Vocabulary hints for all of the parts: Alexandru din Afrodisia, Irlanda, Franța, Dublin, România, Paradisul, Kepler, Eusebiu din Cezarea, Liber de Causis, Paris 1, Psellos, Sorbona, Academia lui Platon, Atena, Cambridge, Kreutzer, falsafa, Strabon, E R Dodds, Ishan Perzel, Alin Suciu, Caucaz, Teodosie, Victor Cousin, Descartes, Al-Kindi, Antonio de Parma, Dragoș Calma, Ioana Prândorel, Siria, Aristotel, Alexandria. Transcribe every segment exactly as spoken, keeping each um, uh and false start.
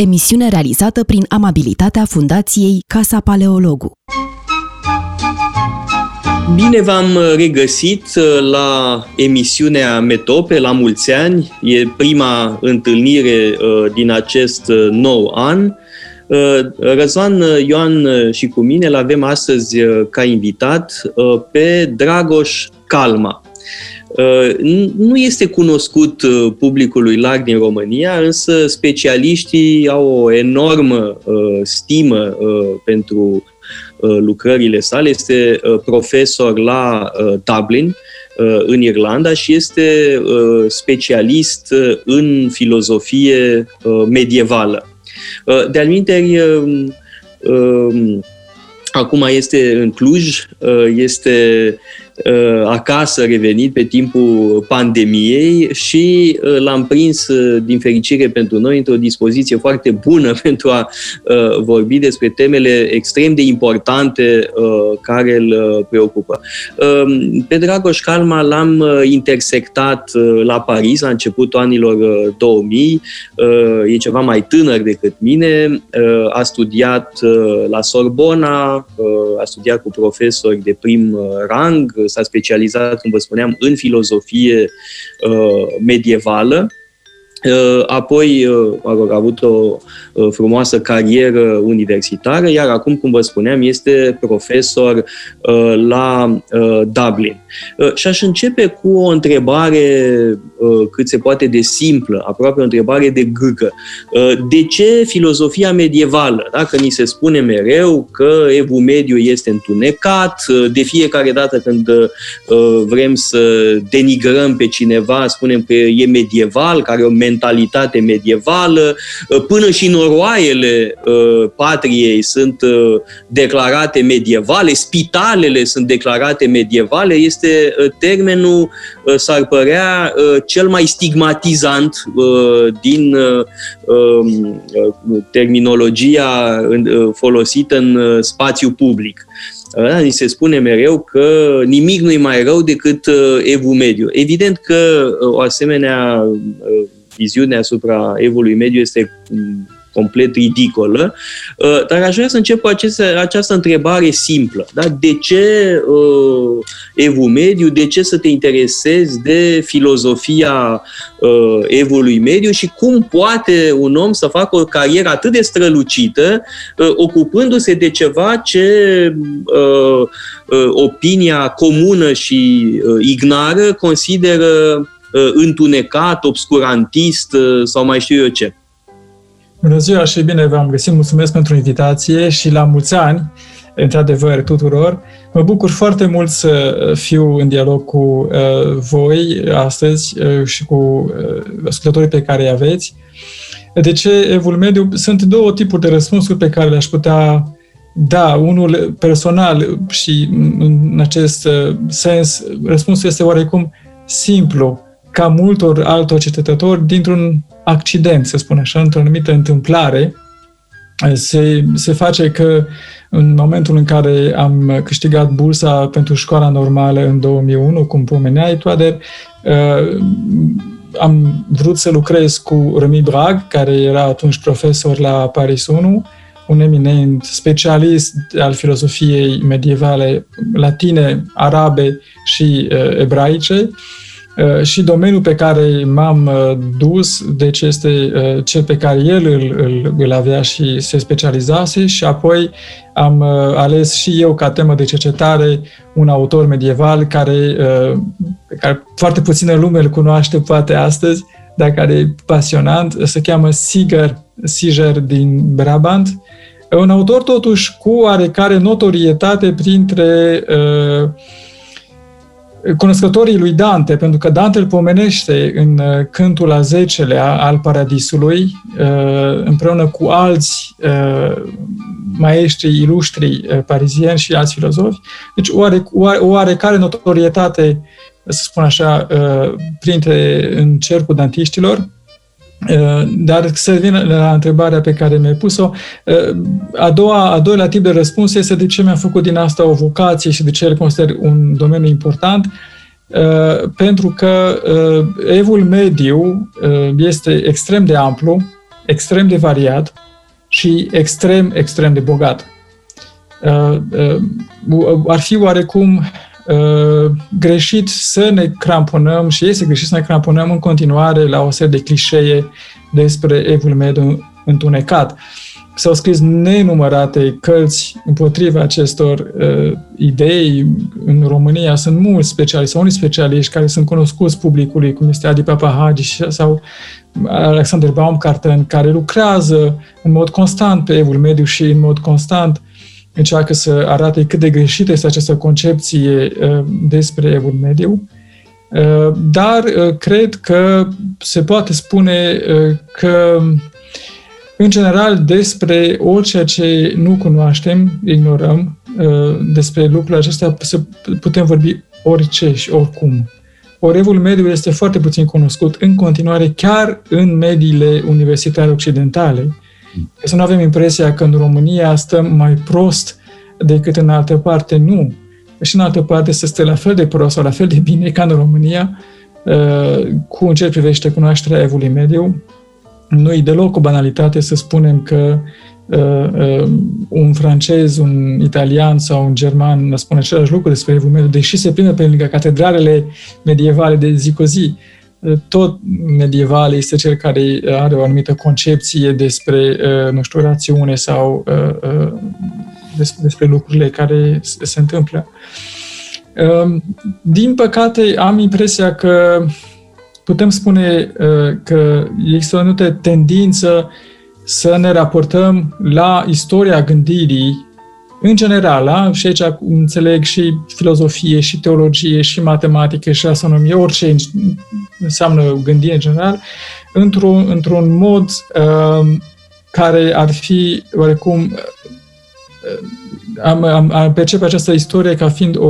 Emisiune realizată prin amabilitatea Fundației Casa Paleologu. Bine v-am regăsit la emisiunea METOPE, la mulți ani. E prima întâlnire din acest nou an. Răzvan, Ioan și cu mine l-avem astăzi ca invitat pe Dragoș Calma. Nu este cunoscut publicului larg din România, însă specialiștii au o enormă stimă pentru lucrările sale. Este profesor la Dublin, în Irlanda, și este specialist în filozofie medievală. De-al minteri, acum este în Cluj, este acasă revenit pe timpul pandemiei și l-am prins, din fericire pentru noi, într-o dispoziție foarte bună pentru a vorbi despre temele extrem de importante care îl preocupă. Pe Dragoș Calma l-am intersectat la Paris la începutul anilor două mii, e ceva mai tânăr decât mine, a studiat la Sorbona, a studiat cu profesori de prim rang, s-a specializat, cum vă spuneam, în filozofie uh, medievală. Uh, apoi uh, a avut o uh, frumoasă carieră universitară, iar acum, cum vă spuneam, este profesor uh, la uh, Dublin. Uh, și aș începe cu o întrebare uh, cât se poate de simplă, aproape o întrebare de gâgă. Uh, de ce filozofia medievală? Dacă ni se spune mereu că evul mediu este întunecat, uh, de fiecare dată când uh, vrem să denigrăm pe cineva, spunem că e medieval, care o mentalitate medievală, până și noroaiele uh, patriei sunt uh, declarate medievale, spitalele sunt declarate medievale, este uh, termenul, uh, s-ar părea, uh, cel mai stigmatizant uh, din uh, uh, terminologia uh, folosită în uh, spațiu public. Da, ni se spune mereu că nimic nu e mai rău decât uh, evul mediu. Evident că uh, o asemenea uh, viziunea asupra evului mediu este complet ridicolă, dar aș vrea să încep cu aceste, această întrebare simplă. Da? De ce uh, evul mediu, de ce să te interesezi de filozofia uh, evului mediu și cum poate un om să facă o carieră atât de strălucită, uh, ocupându-se de ceva ce uh, uh, opinia comună și uh, ignară consideră întunecat, obscurantist sau mai știu eu ce. Bună ziua și bine v-am găsit! Mulțumesc pentru invitație și la mulți ani, într-adevăr, tuturor. Mă bucur foarte mult să fiu în dialog cu uh, voi astăzi uh, și cu uh, ascultătorii pe care îi aveți. De ce evul mediu? Sunt două tipuri de răspunsuri pe care le-aș putea da. Unul personal și în acest uh, sens răspunsul este oarecum simplu, ca multor altor cercetători, dintr-un accident, să spun așa, într-o anumită întâmplare, se, se face că în momentul în care am câștigat bursa pentru școala normală în două mii unu, cum pomeneai, Toader, uh, am vrut să lucrez cu Remi Brag, care era atunci profesor la Paris unu, un eminent specialist al filozofiei medievale latine, arabe și uh, ebraice, și domeniul pe care m-am dus, deci este cel pe care el îl, îl, îl avea și se specializase, și apoi am ales și eu ca temă de cercetare un autor medieval care, pe care foarte puțină lume îl cunoaște poate astăzi, dar care e pasionant, se cheamă Siger, Siger din Brabant. Un autor totuși cu oarecare notorietate printre uh, cunoscătorii lui Dante, pentru că Dante îl pomenește în Cântul a zecelea al Paradisului, împreună cu alți maestri iluștri parizieni și alți filozofi. Deci oare, oare, oarecare notorietate, să spun așa, printre în cercul dantiștilor. Dar să vin la întrebarea pe care mi-ai pus-o, a doua, a doilea tip de răspuns este de ce mi-am făcut din asta o vocație și de ce îl consider un domeniu important, pentru că evul mediu este extrem de amplu, extrem de variat și extrem, extrem de bogat. Ar fi oarecum greșit să ne cramponăm și este greșit să ne cramponăm în continuare la o serie de clișee despre evul mediu întunecat. S-au scris nenumărate cărți împotriva acestor uh, idei. În România sunt mulți specialiști sau unii specialiști care sunt cunoscuți publicului, cum este Adi Papahagi sau Alexander Baumgarten, care lucrează în mod constant pe evul mediu și în mod constant încearcă să arate cât de greșită este această concepție uh, despre evul mediu. Uh, dar uh, cred că se poate spune uh, că în general, despre orice ce nu cunoaștem, ignorăm, despre lucrurile acestea putem vorbi orice și oricum. Ori evul mediu este foarte puțin cunoscut în continuare, chiar în mediile universitare occidentale. Să nu avem impresia că în România stăm mai prost decât în altă parte, nu. Și în altă parte se stă la fel de prost sau la fel de bine ca în România, cu în ce privește cunoașterea evului mediu. Nu e deloc o banalitate să spunem că uh, un francez, un italian sau un german spune același lucru despre evul mediu, deși se plimbă pe lângă catedralele medievale de zi cu zi. Tot medieval este cel care are o anumită concepție despre, uh, nu știu, rațiune sau uh, uh, despre, despre lucrurile care se întâmplă. Uh, din păcate, am impresia că putem spune că există o anumită tendință să ne raportăm la istoria gândirii în general, și aici înțeleg și filozofie, și teologie, și matematică, și astronomie, orice înseamnă gândire în general, într-un, într-un mod uh, care ar fi, oarecum, uh, am, am, am percepe această istorie ca fiind o,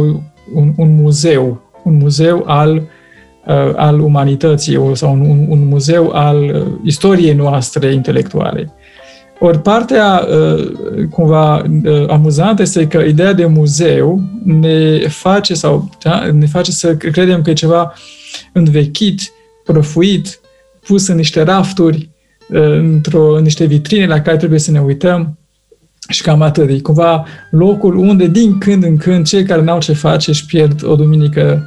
un, un muzeu, un muzeu al al umanității sau un, un muzeu al istoriei noastre intelectuale. Ori partea cumva amuzantă este că ideea de muzeu ne face, sau, da, ne face să credem că e ceva învechit, prăfuit, pus în niște rafturi, într-o, în niște vitrine la care trebuie să ne uităm și cam atât. E cumva locul unde din când în când cei care n-au ce face își pierd o duminică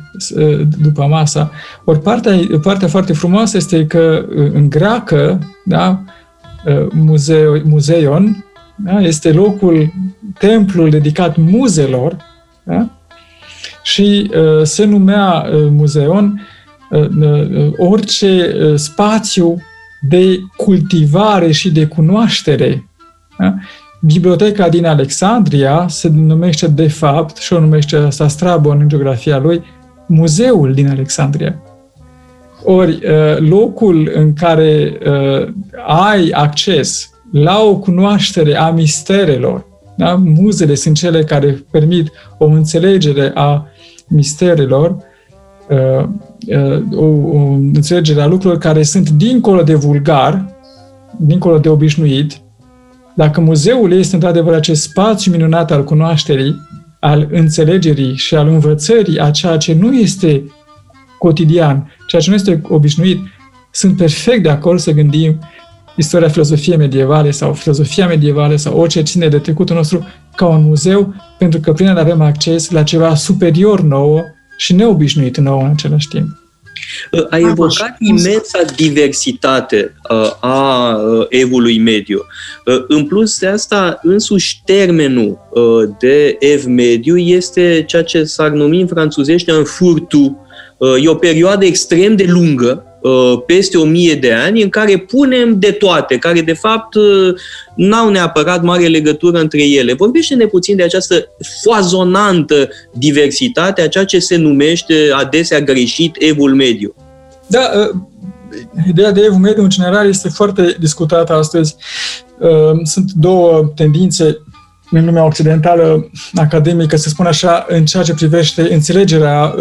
după masa. Ori partea, partea foarte frumoasă este că în greacă, da, muzeu, muzeion, da, este locul, templul dedicat muzelor, da, și uh, se numea uh, muzeion uh, uh, orice uh, spațiu de cultivare și de cunoaștere. Da? Biblioteca din Alexandria se numește de fapt, și o numește asta Strabon în geografia lui, Muzeul din Alexandria. Ori locul în care ai acces la o cunoaștere a misterelor, da? Muzele sunt cele care permit o înțelegere a misterelor, o înțelegere a lucrurilor care sunt dincolo de vulgar, dincolo de obișnuit. Dacă muzeul este într-adevăr acest spațiu minunat al cunoașterii, al înțelegerii și al învățării a ceea ce nu este cotidian, ceea ce nu este obișnuit, sunt perfect de acord să gândim istoria filozofiei medievale sau filozofia medievală sau orice ține de trecutul nostru ca un muzeu, pentru că prin el avem acces la ceva superior nouă și neobișnuit nouă în același timp. Ai evocat imensa diversitate a evului mediu. În plus de asta, însuși termenul de ev mediu este ceea ce s-ar numi în franțuzește un furtu. E o perioadă extrem de lungă, peste o mie de ani, în care punem de toate, care de fapt n-au neapărat mare legătură între ele. Vorbește-ne puțin de această foazonantă diversitate, a ceea ce se numește adesea greșit evul mediu. Da, ideea de evul mediu în general este foarte discutată astăzi. Sunt două tendințe în lumea occidentală academică, să spun așa, în ceea ce privește înțelegerea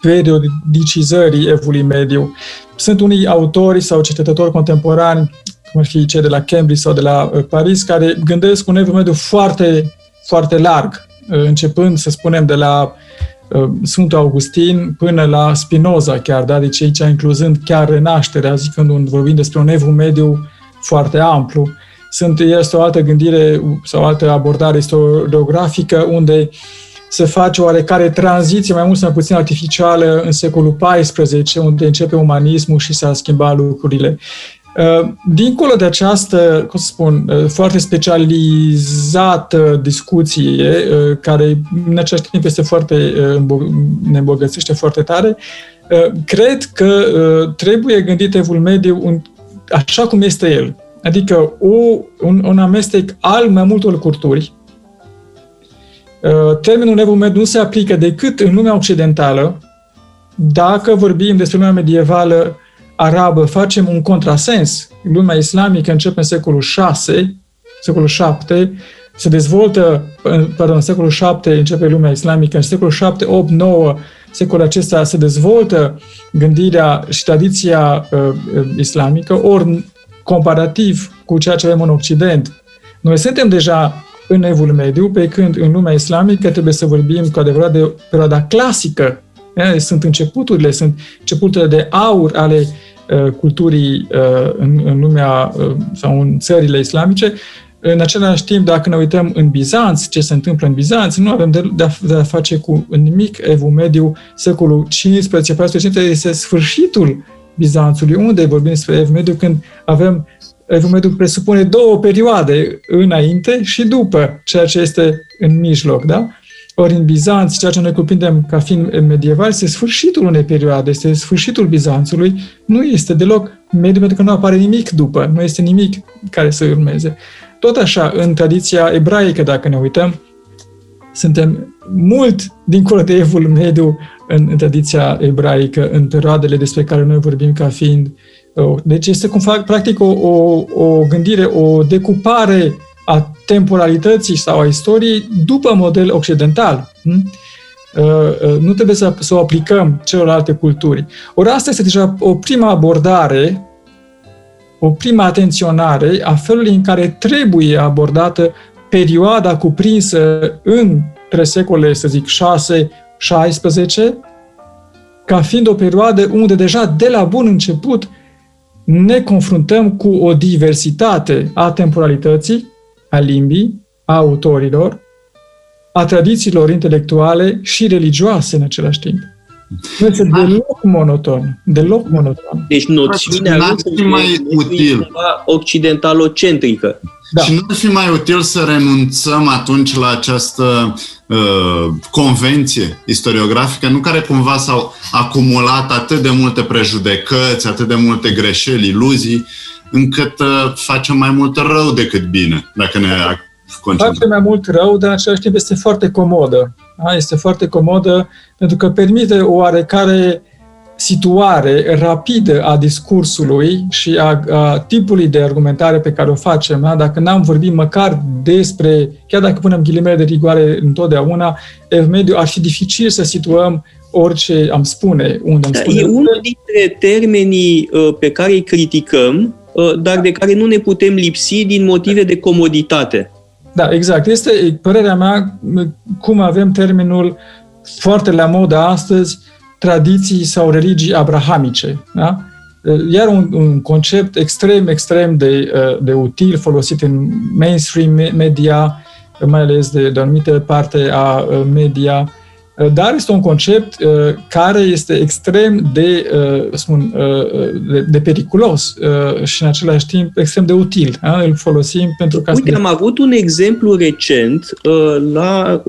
periodicizării evului mediu. Sunt unii autori sau cercetători contemporani, cum ar fi cei de la Cambridge sau de la Paris, care gândesc un evul mediu foarte, foarte larg, începând, să spunem, de la Sfântul Augustin până la Spinoza chiar, da? Deci aici incluzând chiar renașterea, zicând, vorbind despre un evul mediu foarte amplu. Sunt, este o altă gândire sau altă abordare istoriografică unde se face oarecare tranziție, mai mult sau mai puțin artificială, în secolul paisprezece, unde începe umanismul și s-a schimbat lucrurile. Dincolo de această, cum să spun, foarte specializată discuție, care în același timp este foarte, ne îmbogățește foarte tare, cred că trebuie gândit evul mediu așa cum este el. Adică o, un, un amestec al mai multor culturi. Termenul evul mediu nu se aplică decât în lumea occidentală. Dacă vorbim despre lumea medievală arabă, facem un contrasens. Lumea islamică începe în secolul șase, secolul șapte, se dezvoltă, pardon, în secolul șapte începe lumea islamică, în secolul șapte, opt, nouă, secolul acesta se dezvoltă gândirea și tradiția uh, islamică, ori comparativ cu ceea ce avem în Occident. Noi suntem deja în Evul Mediu, pe când în lumea islamică trebuie să vorbim cu adevărat de perioada clasică. Sunt începuturile, sunt începuturile de aur ale uh, culturii uh, în, în lumea uh, sau în țările islamice. În același timp, dacă ne uităm în Bizanț, ce se întâmplă în Bizanț, nu avem de, de, a, de a face cu nimic. Evul Mediu, secolul cincisprezece, paisprezece, este sfârșitul Bizanțului, unde vorbim despre Evul Mediu, când avem Evul Mediu presupune două perioade, înainte și după, ceea ce este în mijloc, da? Ori în Bizanț, ceea ce noi cuprindem ca fiind medieval, este sfârșitul unei perioade, este sfârșitul Bizanțului, nu este deloc mediu, pentru că nu apare nimic după, nu este nimic care să urmeze. Tot așa, în tradiția ebraică, dacă ne uităm, suntem mult dincolo de Evul Mediu în, în tradiția ebraică, în perioadele despre care noi vorbim ca fiind... Deci este cumva, practic, o, o, o gândire, o decupare a temporalității sau a istoriei după model occidental. Nu trebuie să, să o aplicăm celorlalte culturi. Ori asta este deja o prima abordare, o prima atenționare a felului în care trebuie abordată perioada cuprinsă între secole, să zic, șase, șaisprezece, ca fiind o perioadă unde deja de la bun început ne confruntăm cu o diversitate a temporalității, a limbii, a autorilor, a tradițiilor intelectuale și religioase în același timp. Nu este deloc monoton. Deloc monoton. Deci noțiunea lui mai util occidentalocentrică. Da. Și nu ar fi mai util să renunțăm atunci la această uh, convenție istoriografică, nu care cumva s-au acumulat atât de multe prejudecăți, atât de multe greșeli, iluzii, încât uh, facem mai mult rău decât bine, dacă ne concentrăm. Face mai mult rău, dar în același timp este foarte comodă. Da? Este foarte comodă pentru că permite o oarecare situare rapidă a discursului și a, a tipului de argumentare pe care o facem. Da? Dacă n-am vorbit măcar despre, chiar dacă punem ghilimele de rigoare întotdeauna, Evul Mediu, ar fi dificil să situăm orice am spune. Unde am spune. E unul dintre termenii pe care îi criticăm, dar de care nu ne putem lipsi din motive de comoditate. Da, exact. Este părerea mea cum avem termenul foarte la modă astăzi, tradiții sau religii abrahamice. Da? Iar un, un concept extrem, extrem de, de util, folosit în mainstream media, mai ales de, de o anumită parte a media, dar este un concept care este extrem de, spun, de, de periculos și în același timp extrem de util. Da? Îl folosim pentru că... Uite, să... am avut un exemplu recent la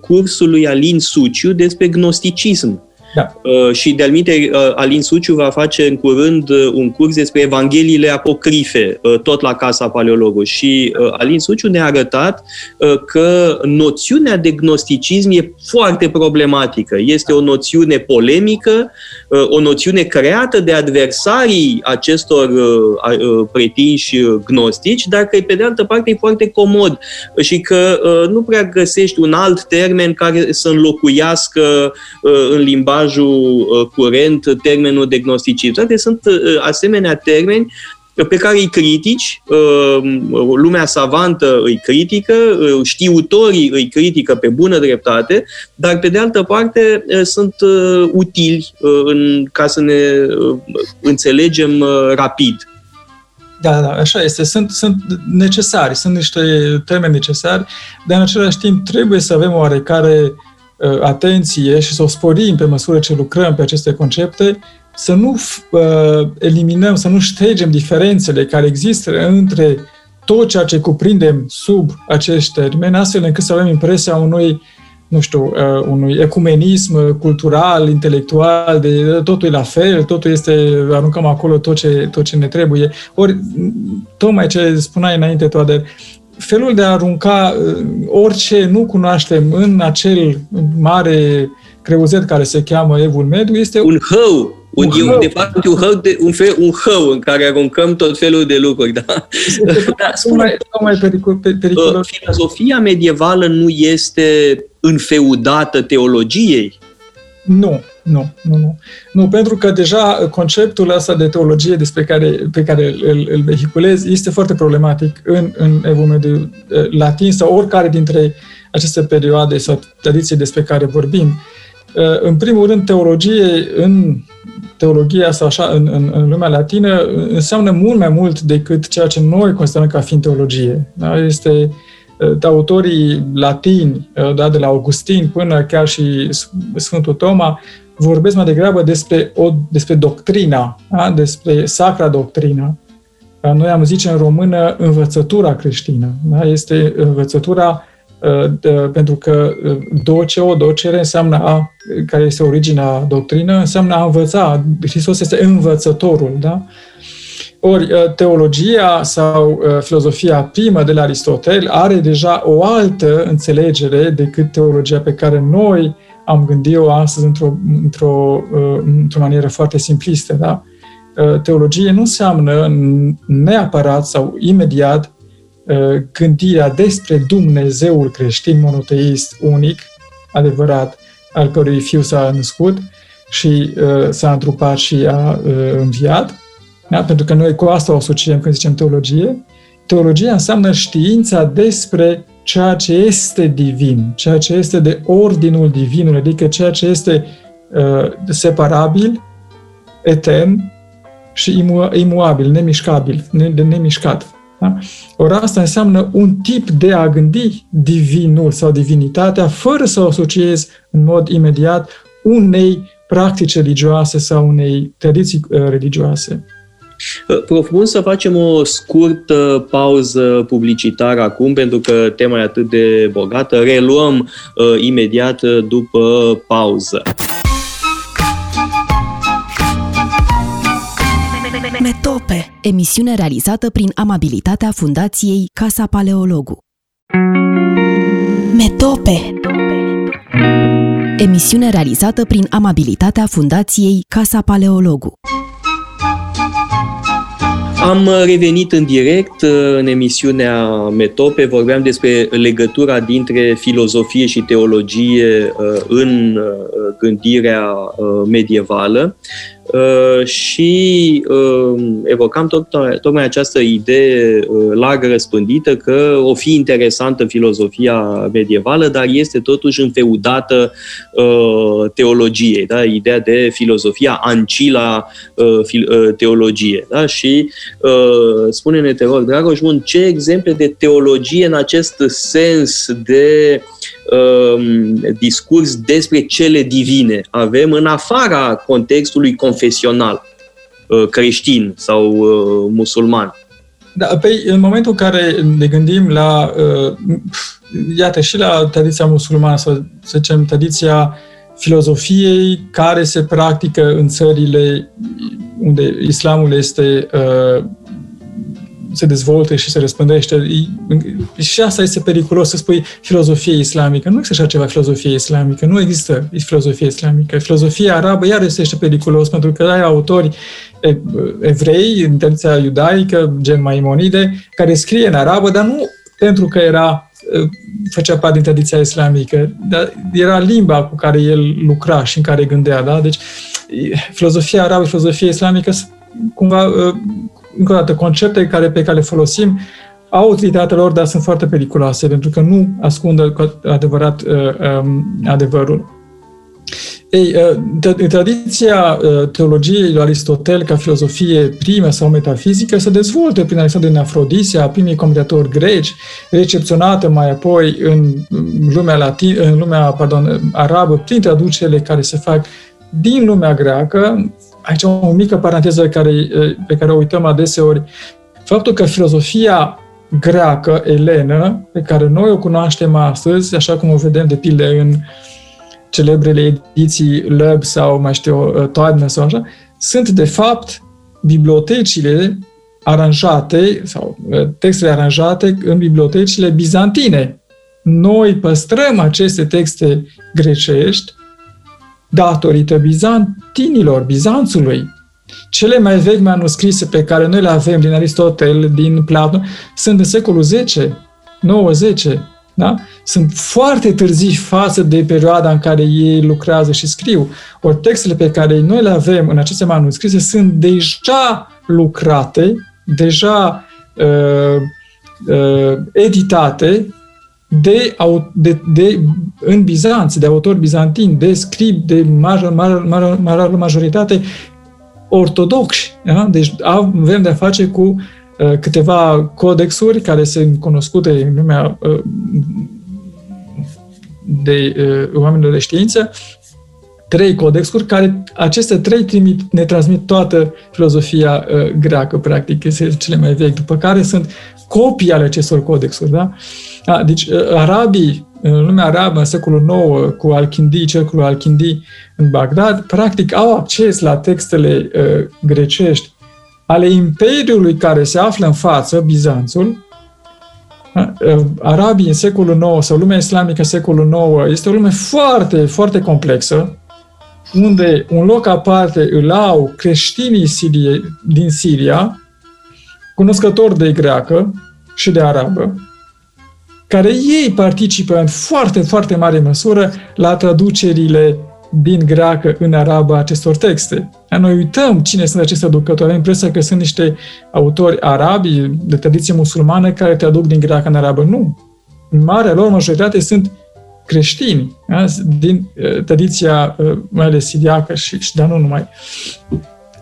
cursul lui Alin Suciu despre gnosticism. Da. Uh, și de-al minte, uh, Alin Suciu va face în curând uh, un curs despre Evangheliile Apocrife, uh, tot la Casa Paleologu. Și uh, Alin Suciu ne-a arătat uh, că noțiunea de gnosticism e foarte problematică. Este o noțiune polemică, uh, o noțiune creată de adversarii acestor uh, uh, pretinși gnostici, dar că, pe de altă parte, e foarte comod și că uh, nu prea găsești un alt termen care să înlocuiască uh, în limbaj curent termenul de gnosticism. Toate sunt asemenea termeni pe care îi critici, lumea savantă îi critică, știutorii îi critică pe bună dreptate, dar pe de altă parte sunt utili în, ca să ne înțelegem rapid. Da, da, așa este. Sunt, sunt necesari, sunt niște teme necesari, dar în același timp trebuie să avem oarecare uh, atenție și să o sporim pe măsură ce lucrăm pe aceste concepte, să nu uh, eliminăm, să nu ștergem diferențele care există între tot ceea ce cuprindem sub acești termeni, astfel încât să avem impresia unui, nu știu, uh, unui ecumenism cultural, intelectual, de totul e la fel, totul este, aruncăm acolo tot ce, tot ce ne trebuie. Ori, tocmai ce spuneai înainte, Toader, felul de a arunca orice nu cunoaștem în acel mare creuzet care se cheamă Evul Mediu, este un hău. Un, un e, de fapt, un hău, de, un, fel, un hău în care aruncăm tot felul de lucruri, da? Da, spune, mai pericol, pericol. Filozofia medievală nu este înfeudată teologiei? Nu, nu, nu, nu. Nu, pentru că deja conceptul ăsta de teologie despre care, pe care îl, îl vehiculez este foarte problematic în, în Evul Mediu Latin sau oricare dintre aceste perioade sau tradiții despre care vorbim. În primul rând, teologie în teologia sau așa în, în, în lumea latină înseamnă mult mai mult decât ceea ce noi considerăm ca fiind teologie. Da? Este de autorii latini, da? De la Augustin până chiar și Sfântul Toma, vorbesc mai degrabă despre, o, despre doctrina, da? Despre sacra doctrina. Da? Noi am zice în română învățătura creștină. Da? Este învățătura De, pentru că doceo, docere înseamnă a, care este originea doctrină, înseamnă a învăța. Hristos este învățătorul, da? Ori teologia sau filozofia primă de la Aristotel are deja o altă înțelegere decât teologia pe care noi am gândit-o astăzi într-o, într-o, într-o manieră foarte simplistă, da? Teologie nu înseamnă neapărat sau imediat gândirea despre Dumnezeul creștin, monoteist, unic, adevărat, al cărui fiu s-a născut și uh, s-a întrupat și a uh, înviat. Da? Pentru că noi cu asta o asociem când zicem teologie. Teologia înseamnă știința despre ceea ce este divin, ceea ce este de ordinul divinului, adică ceea ce este uh, separabil, etern și imu- imuabil, nemișcabil, ne- de nemișcat. Da? Ori asta înseamnă un tip de a gândi divinul sau divinitatea fără să o asociezi în mod imediat unei practici religioase sau unei tradiții religioase. Propun să facem o scurtă pauză publicitară acum, pentru că tema e atât de bogată. Reluăm uh, imediat după pauză. METOPE, emisiune realizată prin amabilitatea Fundației Casa Paleologu. METOPE, emisiune realizată prin amabilitatea Fundației Casa Paleologu. Am revenit în direct în emisiunea METOPE, vorbeam despre legătura dintre filozofie și teologie în gândirea medievală și evocam tocmai această idee larg răspândită că o fi interesantă filozofia medievală, dar este totuși înfeudată teologiei, da? Ideea de filozofia ancila teologie. Da? Și spune-ne, te rog, Dragoș, bun, ce exemple de teologie în acest sens de discurs despre cele divine avem în afara contextului confesional creștin sau musulman? Da, păi, în momentul în care ne gândim la, iată, și la tradiția musulmană, să zicem, tradiția filozofiei care se practică în țările unde islamul este, se dezvoltă și se răspândește. Și asta este periculos, să spui filozofie islamică. Nu există așa ceva filozofie islamică. Nu există filozofie islamică. Filozofia arabă iar este periculos, pentru că ai autori evrei, în tradiția iudaică, gen Maimonide, care scrie în arabă, dar nu pentru că era, făcea parte din tradiția islamică, dar era limba cu care el lucra și în care gândea. Da? Deci, filozofia arabă, filozofia islamică, cumva, încă o dată, concepte care, pe care le folosim au utilitatea lor, dar sunt foarte periculoase, pentru că nu ascundă cu adevărat uh, um, adevărul. Ei, tradiția teologiei lui Aristotel ca filozofie primă sau metafizică se dezvoltă prin Alexandru din Afrodisia, primii comentatori greci, recepționată mai apoi în lumea, latin, în lumea pardon, arabă, prin traducerile care se fac din lumea greacă. Aici o mică paranteză care, pe care o uităm adeseori. Faptul că filozofia greacă, elenă, pe care noi o cunoaștem astăzi, așa cum o vedem de pildă în celebrele ediții Leb sau mai știu, Toadne sau așa, sunt de fapt bibliotecile aranjate sau textele aranjate în bibliotecile bizantine. Noi păstrăm aceste texte grecești datorită bizantinilor, Bizanțului. Cele mai vechi manuscrise pe care noi le avem din Aristotel, din Platon, sunt din secolul zece, nouă, zece. Da? Sunt foarte târzii față de perioada în care ei lucrează și scriu. Ori textele pe care noi le avem în aceste manuscrise sunt deja lucrate, deja uh, uh, editate de, de, de, în Bizanț, de autori bizantini, de scribi, de major, major, major, major, majoritate ortodoxi. Da? Deci avem de-a face cu câteva codexuri care sunt cunoscute în lumea de oamenilor de știință, trei codexuri, care aceste trei trimit, ne transmit toată filozofia greacă, practic, este cele mai vechi, după care sunt copii ale acestor codexuri. Da? A, deci, arabii, în lumea arabă, în secolul nouă, cu Al-Kindi, cercul Al-Kindi în Bagdad, practic au acces la textele grecești ale imperiului care se află în față, Bizanțul. Arabii în secolul nouă sau lumea islamică în secolul nouă este o lume foarte, foarte complexă, unde un loc aparte îl au creștinii Sirie, din Siria, cunoscători de greacă și de arabă, care ei participă în foarte, foarte mare măsură la traducerile din greacă în arabă acestor texte. Noi uităm cine sunt aceste traducători. Am impresia că sunt niște autori arabi de tradiție musulmană care traduc din greacă în arabă. Nu. În marea lor majoritate sunt creștini din tradiția mai ales siriacă și, și dar nu numai.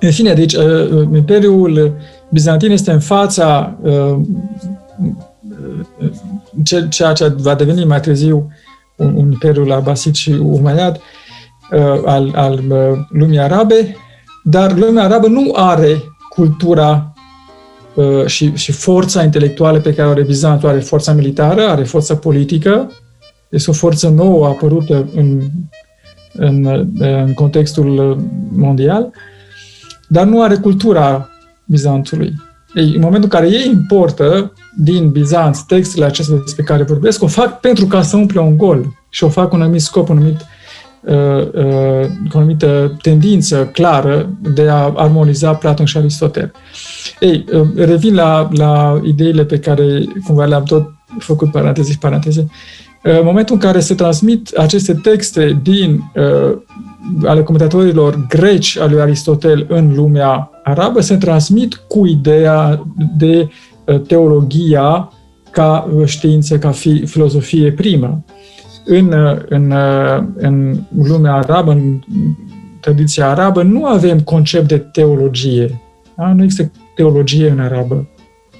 În fine, deci Imperiul Bizantin este în fața ceea ce va deveni mai târziu un Imperiul Abasid și Umayyad al, al lumii arabe, dar lumea arabă nu are cultura uh, și, și forța intelectuală pe care o are Bizanțul. Are forța militară, are forța politică, este o forță nouă apărută în, în, în contextul mondial, dar nu are cultura Bizanțului. Ei, în momentul în care ei importă din Bizanț textele acestea despre care vorbesc, o fac pentru ca să umple un gol și o fac un anumit scop, un anumit o anumită tendință clară de a armoniza Platon și Aristotel. Ei, revin la, la ideile pe care cumva le-am tot făcut paranteze și paranteze. În momentul în care se transmit aceste texte din ale comentatorilor greci ale lui Aristotel în lumea arabă, se transmit cu ideea de teologia ca știință, ca fi, filozofie primă. În, în, în lumea arabă, în tradiția arabă, nu avem concept de teologie. Da? Nu există teologie în arabă.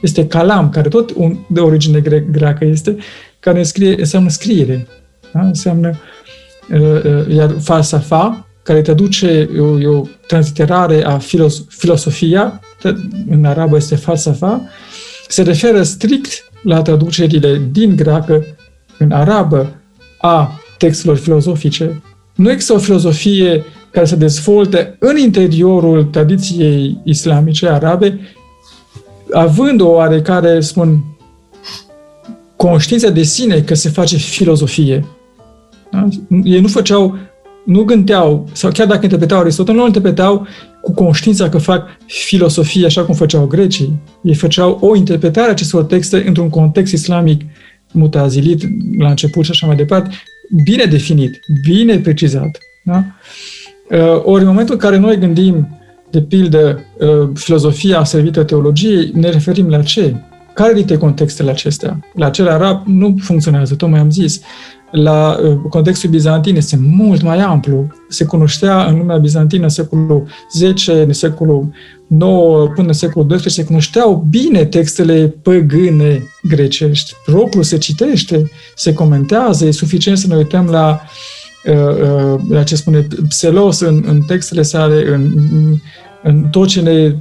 Este calam, care tot un, de origine gre- greacă este, care scrie, înseamnă scriere. Da? Înseamnă, uh, iar falsafa, care traduce o, e o transliterare a filos- filosofia, în arabă este falsafa, se referă strict la traducerile din greacă în arabă a textelor filozofice. Nu există o filozofie care se dezvolte în interiorul tradiției islamice arabe, având o oarecare, spun, conștiință de sine că se face filozofie. Da? Ei nu făceau, nu gândeau, sau chiar dacă interpretau Aristotel, nu interpretau cu conștiința că fac filosofie, așa cum făceau grecii. Ei făceau o interpretare a acestor texte într-un context islamic mutazilit, la început și așa mai departe, bine definit, bine precizat. Da? Ori în momentul în care noi gândim, de pildă, filozofia servită teologiei, ne referim la ce? Care dintre contextele acestea? La cel arab nu funcționează, tocmai am zis. la contextul bizantin este mult mai amplu. Se cunoștea în lumea bizantină în secolul zece, în secolul nouă, până în secolul doisprezece, se cunoșteau bine textele păgâne grecești. Propriu se citește, se comentează, e suficient să ne uităm la, la ce spune Psellos în, în textele sale, în, în tot ce ne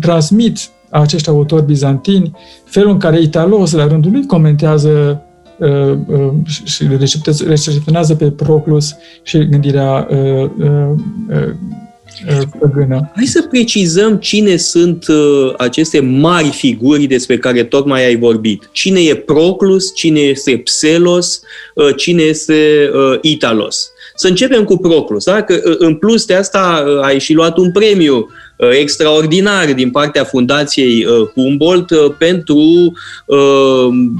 transmit acești autori bizantini, felul în care Italos, la rândul lui, comentează și recepționează pe Proclus și gândirea uh, uh, uh, păgână. Hai să precizăm cine sunt uh, aceste mari figuri despre care tocmai ai vorbit. Cine e Proclus, cine este Psellos, uh, cine este uh, Italos. Să începem cu Proclus, da? Că în plus de asta ai și luat un premiu extraordinar din partea Fundației Humboldt pentru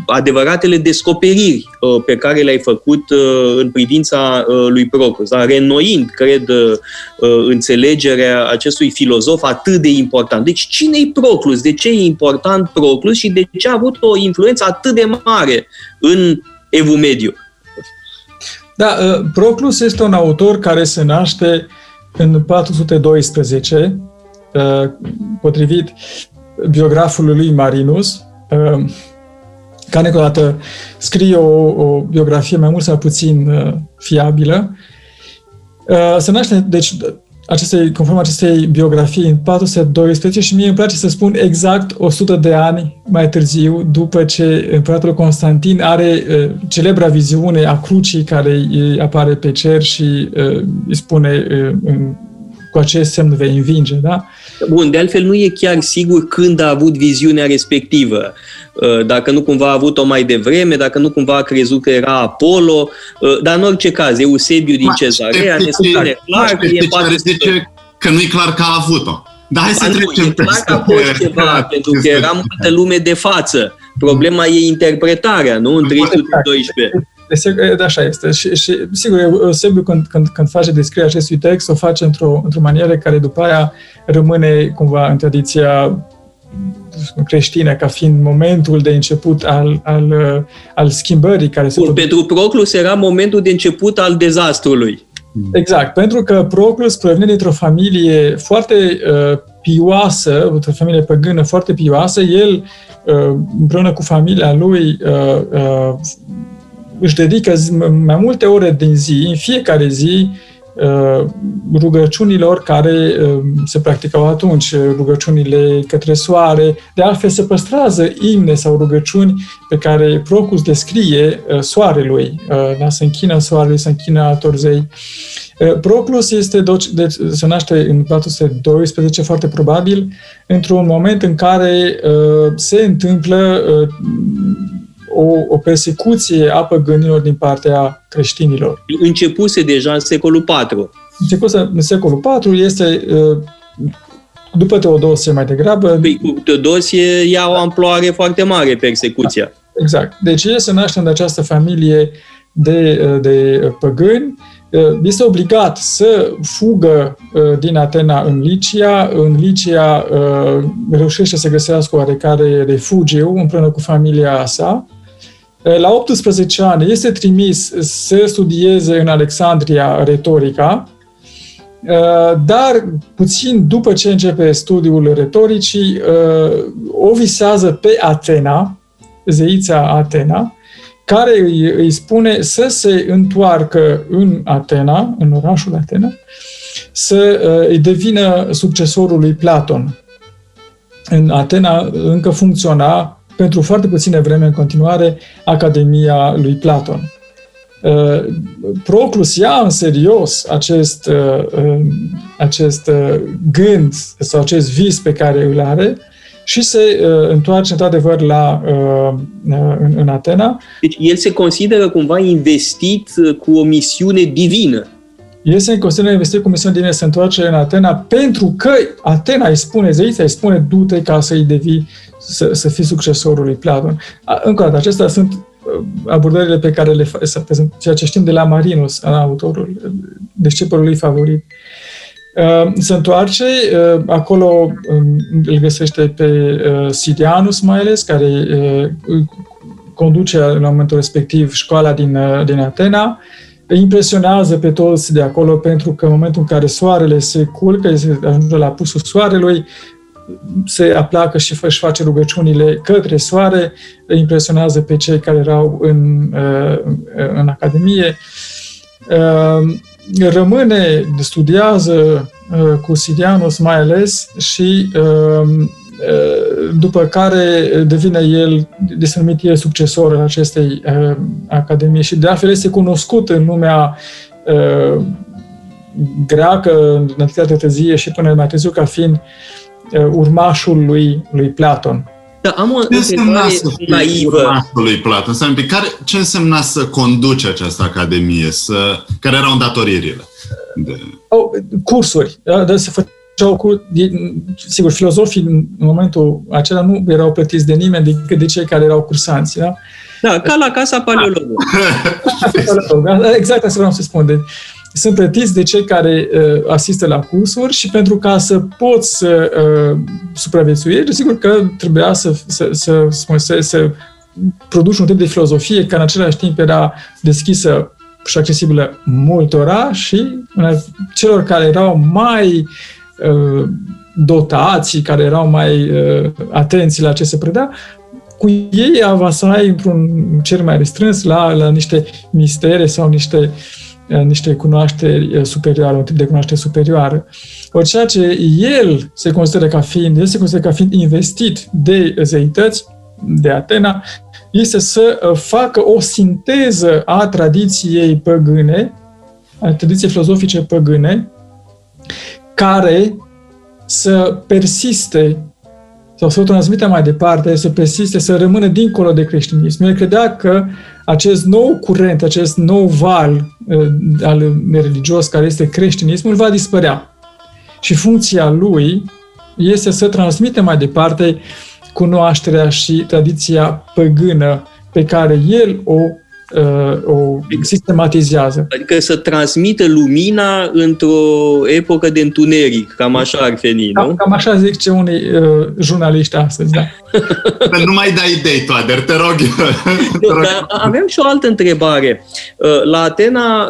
adevăratele descoperiri pe care le-ai făcut în privința lui Proclus, da? Reînnoind, cred, înțelegerea acestui filozof atât de important. Deci cine-i Proclus? De ce e important Proclus și de ce a avut o influență atât de mare în Evul Mediu? Da, Proclus este un autor care se naște în patru sute doisprezece, potrivit biografului lui Marinus, care încă o dată scrie o, o biografie mai mult sau puțin fiabilă. Se naște, deci, acestei, conform acestei biografii în patru sute doisprezece și mie îmi place să spun exact o sută de ani mai târziu, după ce împăratul Constantin are uh, celebra viziune a crucii care îi apare pe cer și uh, îi spune uh, în, cu acest semn vei învinge, da? Bun, de altfel nu e chiar sigur când a avut viziunea respectivă. Dacă nu cumva a avut-o mai devreme, dacă nu cumva a crezut că era Apollo, dar în orice caz, Eusebiu din Cezarea ne spune clar că e patru sute. Că nu e clar că a avut-o. Dar hai să ba trecem nu, e clar că a fost ceva, pentru că era multă lume de față. Problema e interpretarea, nu? În trei sute doisprezece. Așa este. Și, și sigur, Eusebiu, când, când, când face descrierea acestui text, o face într-o, într-o manieră care după aia rămâne cumva în tradiția creștină, ca fiind momentul de început al, al, al schimbării care se produce. Pentru Proclus era momentul de început al dezastrului. Exact, pentru că Proclus provine dintr-o familie foarte uh, pioasă, o familie păgână foarte pioasă. El, uh, împreună cu familia lui, uh, uh, își dedică mai multe ore din zi, în fiecare zi, rugăciunilor care se practicau atunci, rugăciunile către soare. De altfel, se păstrează imne sau rugăciuni pe care Proclus descrie soarelui. Da? Se închină soarelui, se închină altor zei. Proclus este, deci, se naște în patru sute doisprezece, foarte probabil, într-un moment în care se întâmplă O, o persecuție a păgânilor din partea creștinilor. Începuse deja în secolul patru. Începuse în secolul patru, este după Teodosie mai degrabă. Păi, Teodosie ia o amploare foarte mare persecuția. Exact. Deci el se naște în această familie de, de păgâni. Este obligat să fugă din Atena în Licia. În Licia reușește să găsească oarecare refugiu împreună cu familia sa. La optsprezece ani este trimis să studieze în Alexandria retorica, dar puțin după ce începe studiul retoricii, o visează pe Atena, zeița Atena, care îi, îi spune să se întoarcă în Atena, în orașul Atena, să îi devină succesorul lui Platon. În Atena încă funcționa pentru foarte puține vreme în continuare Academia lui Platon. Proclus ia în serios acest, acest gând sau acest vis pe care îl are și se întoarce într-adevăr la, în, în Atena. Deci el se consideră cumva investit cu o misiune divină. El se consideră investit cu o misiune divină, se întoarce în Atena pentru că Atena îi spune, zeița îi spune, du-te ca să-i devii Să, să fii succesorul lui Platon. Încă o dată, acestea sunt abordările pe care le fac, ceea ce știm de la Marinus, autorul, discipolul lui favorit. Se întoarce, acolo îl găsește pe Sidianus mai ales, care conduce la momentul respectiv școala din, din Atena, impresionează pe toți de acolo, pentru că în momentul în care soarele se culcă, se ajunge la apusul soarelui, se aplacă și își face rugăciunile către soare, impresionează pe cei care erau în, în academie. Rămâne, studiază cu Sidianus mai ales și după care devine el, este numit el succesorul acestei academii și de altfel este cunoscut în lumea greacă, în Antichitatea Târzie și până mai târziu ca fiind urmașul lui, lui Platon. Da, am o întrebare naivă. Lui Platon, care, ce însemna să conduce această academie? Să, care erau îndatoririle? De... Oh, cursuri. Da, da, se făceau cu, sigur, filozofii în momentul acela nu erau plătiți de nimeni decât de cei care erau cursanți. Da, da ca la Casa Paleologu. Exact asta vreau să spun. Deci, sunt plătiți de cei care uh, asistă la cursuri și pentru ca să poți să uh, supraviețuiești, sigur că trebuia să, să, să, să, să produci un tip de filozofie care în același timp era deschisă și accesibilă multora și celor care erau mai uh, dotați, care erau mai uh, atenți la ce se predea, cu ei avansai într-un cer mai restrâns la, la niște mistere sau niște niște cunoașteri superioare, un tip de cunoaștere superioară. Ori ceea ce el se consideră ca fiind, el se consideră ca fiind investit de zeități, de Atena, este să facă o sinteză a tradiției păgâne, a tradiției filozofice păgâne, care să persiste sau să o transmită mai departe, să persiste, să rămână dincolo de creștinism. El credea că acest nou curent, acest nou val uh, al religios care este creștinismul, va dispărea. Și funcția lui este să transmită mai departe cunoașterea și tradiția păgână pe care el o, uh, o sistematizează. Adică să transmită lumina într-o epocă de întuneric, cam așa ar fi, nu? Cam, cam așa zice unii uh, jurnaliști astăzi, da. Nu mai dai idei, Toader, te rog. Te rog. Dar aveam și o altă întrebare. La Atena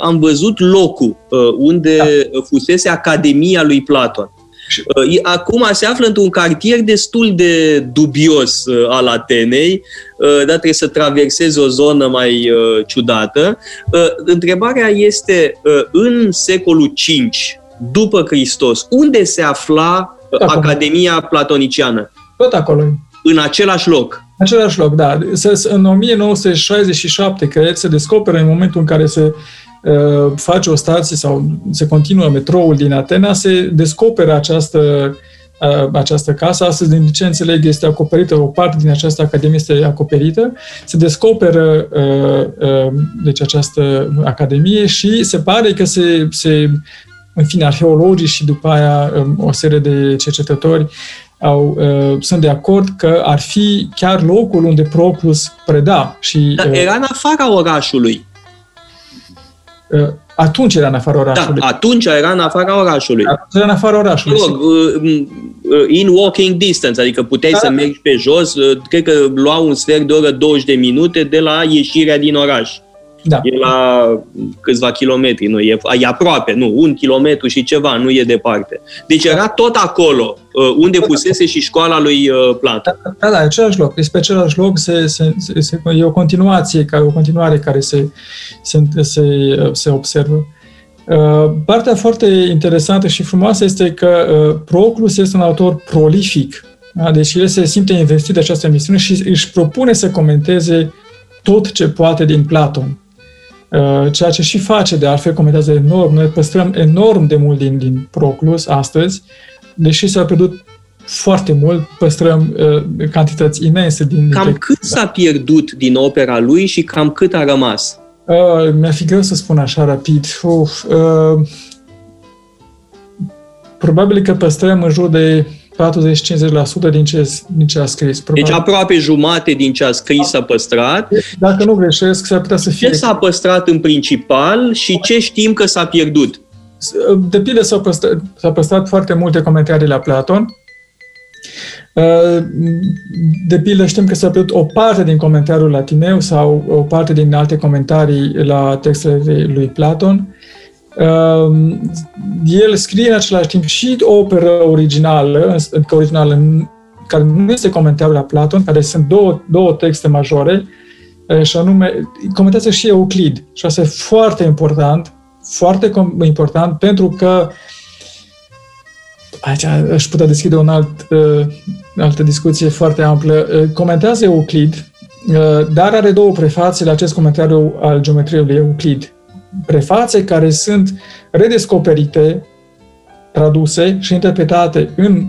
am văzut locul unde da. fusese Academia lui Platon. Acum se află într-un cartier destul de dubios al Atenei, dar trebuie să traversezi o zonă mai ciudată. Întrebarea este, în secolul cinci, după Hristos, unde se afla Academia Platoniciană? Tot acolo. În același loc. În același loc, da. În nouăsprezece șaizeci și șapte, cred, se descoperă în momentul în care se uh, face o stație sau se continuă metroul din Atena, se descoperă această, uh, această casă. Astăzi, din ce înțeleg, este acoperită, o parte din această academie este acoperită. Se descoperă uh, uh, deci această academie și se pare că se... se în fine, arheologii și după aia um, o serie de cercetători Au, uh, sunt de acord că ar fi chiar locul unde Proclus preda. Și, Dar uh, era în afara orașului. Uh, atunci era în afara orașului. Da, atunci era în afara orașului. Atunci era în afara orașului. Rog, uh, in walking distance, adică puteai da. să mergi pe jos, uh, cred că lua un sfert de oră, douăzeci de minute de la ieșirea din oraș. Da. E la câțiva kilometri, nu, e, e aproape, nu, un kilometru și ceva, nu e departe. Deci era tot acolo, unde pusese și școala lui Platon. Da, da, da, același loc. Deci pe același loc se, se, se, se, e o continuație, o continuare care se, se, se, se observă. Partea foarte interesantă și frumoasă este că Proclus este un autor prolific. Da? Deci el se simte investit de această misiune și își propune să comenteze tot ce poate din Platon. Ceea ce și face, de altfel, comentează enorm. Noi păstrăm enorm de mult din, din Proclus astăzi, deși s-a pierdut foarte mult, păstrăm uh, cantități imense din... Cam din cât s-a pierdut din opera lui și cam cât a rămas? Uh, mi-ar fi greu să spun așa rapid. Uf, uh, probabil că păstrăm în jur de patruzeci la cincizeci la sută din ce, din ce a scris. Probabil. Deci aproape jumate din ce a scris s-a păstrat. Dacă nu greșesc, s-ar putea să fie... Ce s-a păstrat în principal și ce știm că s-a pierdut? De pildă s-au păstrat, s-a păstrat foarte multe comentarii la Platon. De pildă, știm că s-a pierdut o parte din comentariul la Timeu sau o parte din alte comentarii la textele lui Platon. El scrie în același timp și o operă originală, încă originală, care nu este comentariul la Platon, care sunt două, două texte majore, și anume, comentează și Euclid. Și asta e foarte important, foarte important, pentru că aici aș putea deschide o alt, altă discuție foarte amplă. Comentează Euclid, dar are două prefații la acest comentariu al geometriei lui Euclid. Prefațe care sunt redescoperite, traduse și interpretate în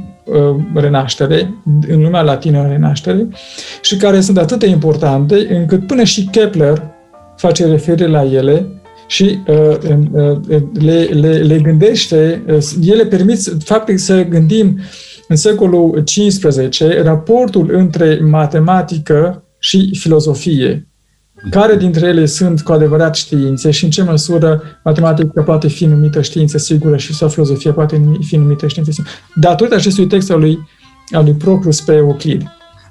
Renaștere, în lumea latină în Renaștere, și care sunt atât de importante încât până și Kepler face referire la ele și uh, le, le, le gândește. Ele permit, faptic, să gândim în secolul cincisprezece raportul între matematică și filozofie. Care dintre ele sunt cu adevărat științe și în ce măsură matematica poate fi numită știință sigură și sau filozofia poate fi numită știință sigură. Datorită acestui text al lui, al lui Proclus pe Euclid.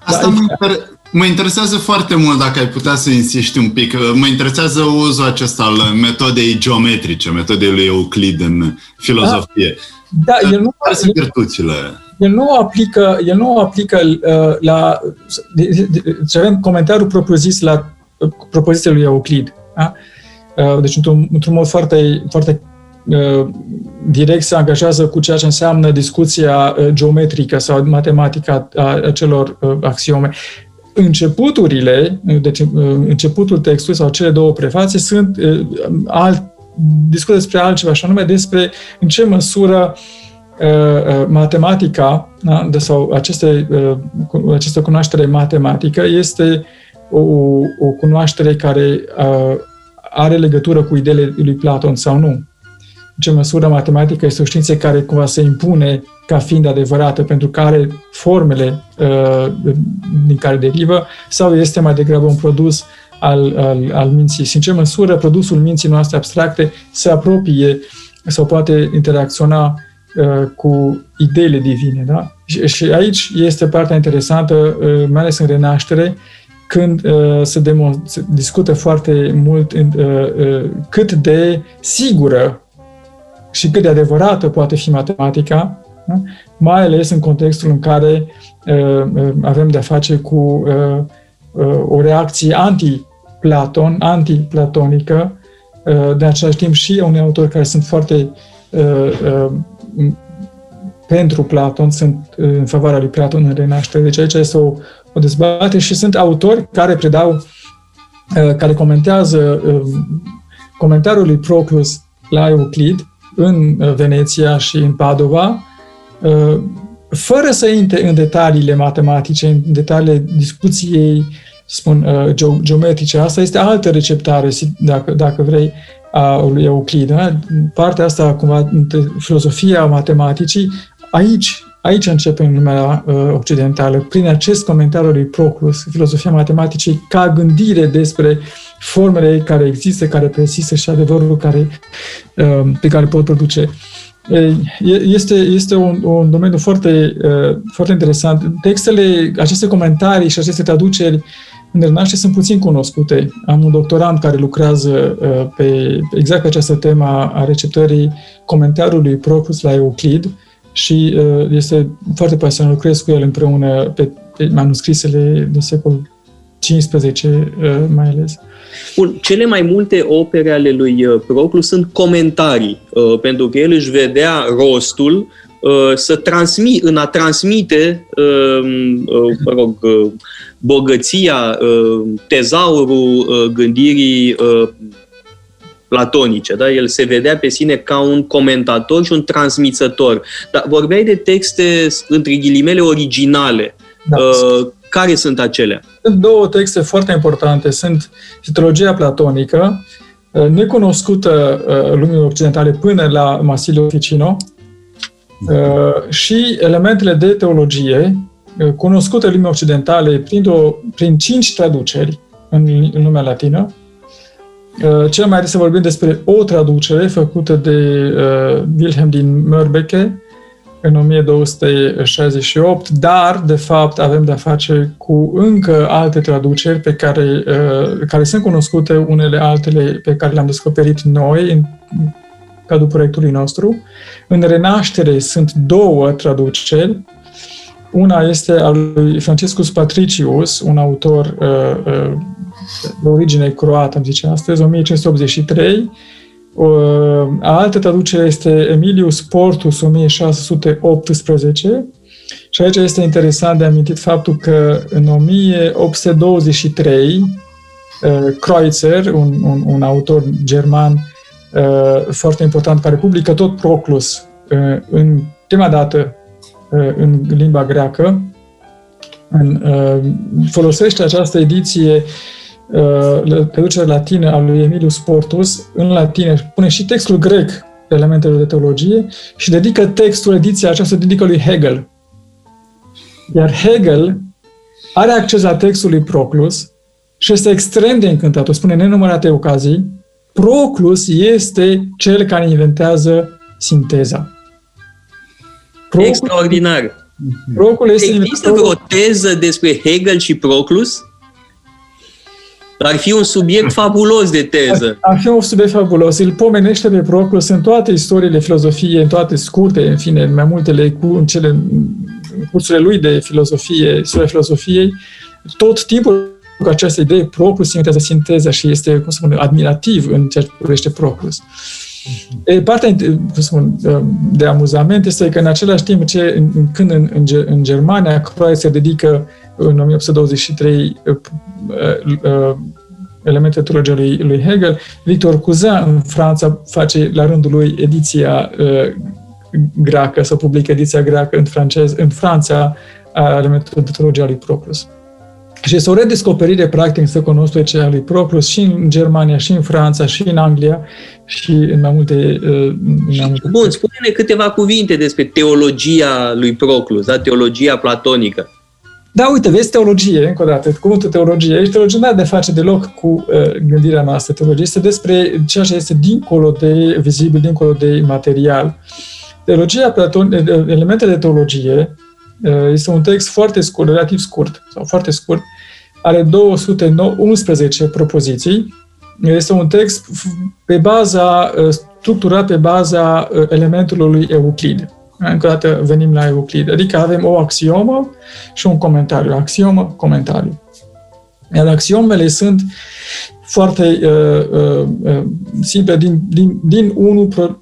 Asta mă, inter- mă interesează foarte mult, dacă ai putea să insiști un pic. Mă interesează uzul acesta al metodei geometrice, metodei lui Euclid în filozofie. Da, da el nu are virtuțile. El nu aplică, el nu aplică uh, la de, de, de, să avem comentariul propriu-zis la propoziția lui Euclid. Da? Deci, într-un, într-un mod foarte, foarte uh, direct se angajează cu ceea ce înseamnă discuția geometrică sau matematică a acelor uh, axiome. Începuturile, deci uh, începutul textului sau cele două prefațe sunt uh, alt, discută despre altceva, și anume despre în ce măsură uh, matematica, da? De, sau aceste, uh, această cunoaștere matematică este O, o cunoaștere care uh, are legătură cu ideile lui Platon sau nu. În ce măsură matematica este o știință care cumva se impune ca fiind adevărată, pentru că are formele uh, din care derivă, sau este mai degrabă un produs al, al, al minții. Și în ce măsură produsul minții noastre abstracte se apropie sau poate interacționa uh, cu ideile divine. Da? Și, și aici este partea interesantă, uh, mai ales în Renaștere, când uh, se, demon- se discută foarte mult uh, uh, cât de sigură și cât de adevărată poate fi matematica, da? Mai ales în contextul în care uh, avem de-a face cu uh, uh, o reacție anti-Platon, anti-platonică, uh, de același timp și unii autori care sunt foarte uh, uh, pentru Platon, sunt uh, în favoarea lui Platon în Renaștere. Deci aici este o o dezbatere și sunt autori care predau, care comentează comentariul lui Proclus la Euclid în Veneția și în Padova, fără să intre în detaliile matematice, în detaliile discuției, spun, geometrice. Asta este altă receptare, dacă, dacă vrei, a lui Euclid. Da? Partea asta, cumva, filozofia matematicii, aici Aici începe în lumea occidentală, prin acest comentariu lui Proclus, filozofia matematicii ca gândire despre formele care există, care persistă și adevărul care, pe care pot produce. Este, este un, un domeniu foarte, foarte interesant. Textele, aceste comentarii și aceste traduceri în Renaștere sunt puțin cunoscute. Am un doctorand care lucrează pe exact pe această temă a receptării comentariului Proclus la Euclid, și este foarte pasionat, lucrez cu el împreună pe manuscrisele din secolul cincisprezece, mai ales. Bun, cele mai multe opere ale lui Proclus sunt comentarii, pentru că el își vedea rostul să transmi, în a transmite, mă rog, bogăția, tezaurul gândirii platonice, da? El se vedea pe sine ca un comentator și un transmițător. Dar vorbeai de texte, între ghilimele, originale. Da. Uh, care sunt acelea? Sunt două texte foarte importante. Sunt teologia platonică, necunoscută lumii occidentale până la Masile Ficino, uh, și elementele de teologie, cunoscute lumii occidentale prin, o, prin cinci traduceri în, în lumea latină. Cel mai des să vorbim despre o traducere făcută de uh, Wilhelm din Mørbeke, în o mie două sute șaizeci și opt, dar, de fapt, avem de-a face cu încă alte traduceri pe care, care sunt cunoscute, unele altele pe care le-am descoperit noi în cadrul proiectului nostru. În renaștere sunt două traduceri. Una este a lui Franciscus Patricius, un autor de origine croată, am zice astăzi, o mie cinci sute optzeci și trei, A altă traducere este Emilius Portus, o mie șase sute optsprezece, și aici este interesant de amintit faptul că în o mie opt sute douăzeci și trei Kreutzer, un, un, un autor german foarte important, care publică tot Proclus în prima dată în limba greacă, în, folosește această ediție traducerea latină a lui Emilius Portus în latină, pune și textul grec, elementele de teologie, și dedică textul, ediția aceasta, dedică lui Hegel. Iar Hegel are acces la textul lui Proclus și este extrem de încântat. O spune în nenumărate ocazii, Proclus este cel care inventează sinteza. Proclus, extraordinar! Proclus este Există inventor... o teză despre Hegel și Proclus? Ar fi un subiect fabulos de teză. Ar fi un subiect fabulos. Îl pomenește pe Proclus în toate istoriile filozofiei, în toate scurte, în fine, în mai multele, cu, în, cele, în cursurile lui de filozofie, istoria filozofiei, tot timpul cu această idee, Proclus inventează sinteza și este, cum spun, admirativ în ceea ce privește Proclus. E, partea, cum spun, de amuzament este că în același timp, ce, în, când în, în, în Germania, Kreutzer dedică în o mie opt sute douăzeci și trei elemente teologiei lui Hegel, Victor Cousin în Franța face la rândul lui ediția greacă, sau publică ediția greacă în, francez, în Franța a elementelor de teologia lui Proclus. Și este o redescoperire, practic, în secolul nouăsprezece a lui Proclus și în Germania, și în Franța, și în Anglia, și în mai multe... În multe. Bun, spune-ne câteva cuvinte despre teologia lui Proclus, da? Teologia platonică. Da, uite, vezi, teologie, încă o dată, cuvântul teologie, aici teologia nu are de face deloc cu uh, gândirea noastră. Teologie este despre ceea ce este dincolo de vizibil, dincolo de material. Teologia Platon, elementele de teologie, uh, este un text foarte scurt, relativ scurt, sau foarte scurt, are două sute unsprezece propoziții. Este un text pe baza, uh, structurat pe baza uh, elementelor lui Euclid. Încă o dată venim la Euclid. Adică avem o axiomă și un comentariu. Axiomă, comentariu. Iar axiomele sunt foarte uh, uh, simple. Din, din, din unul pro,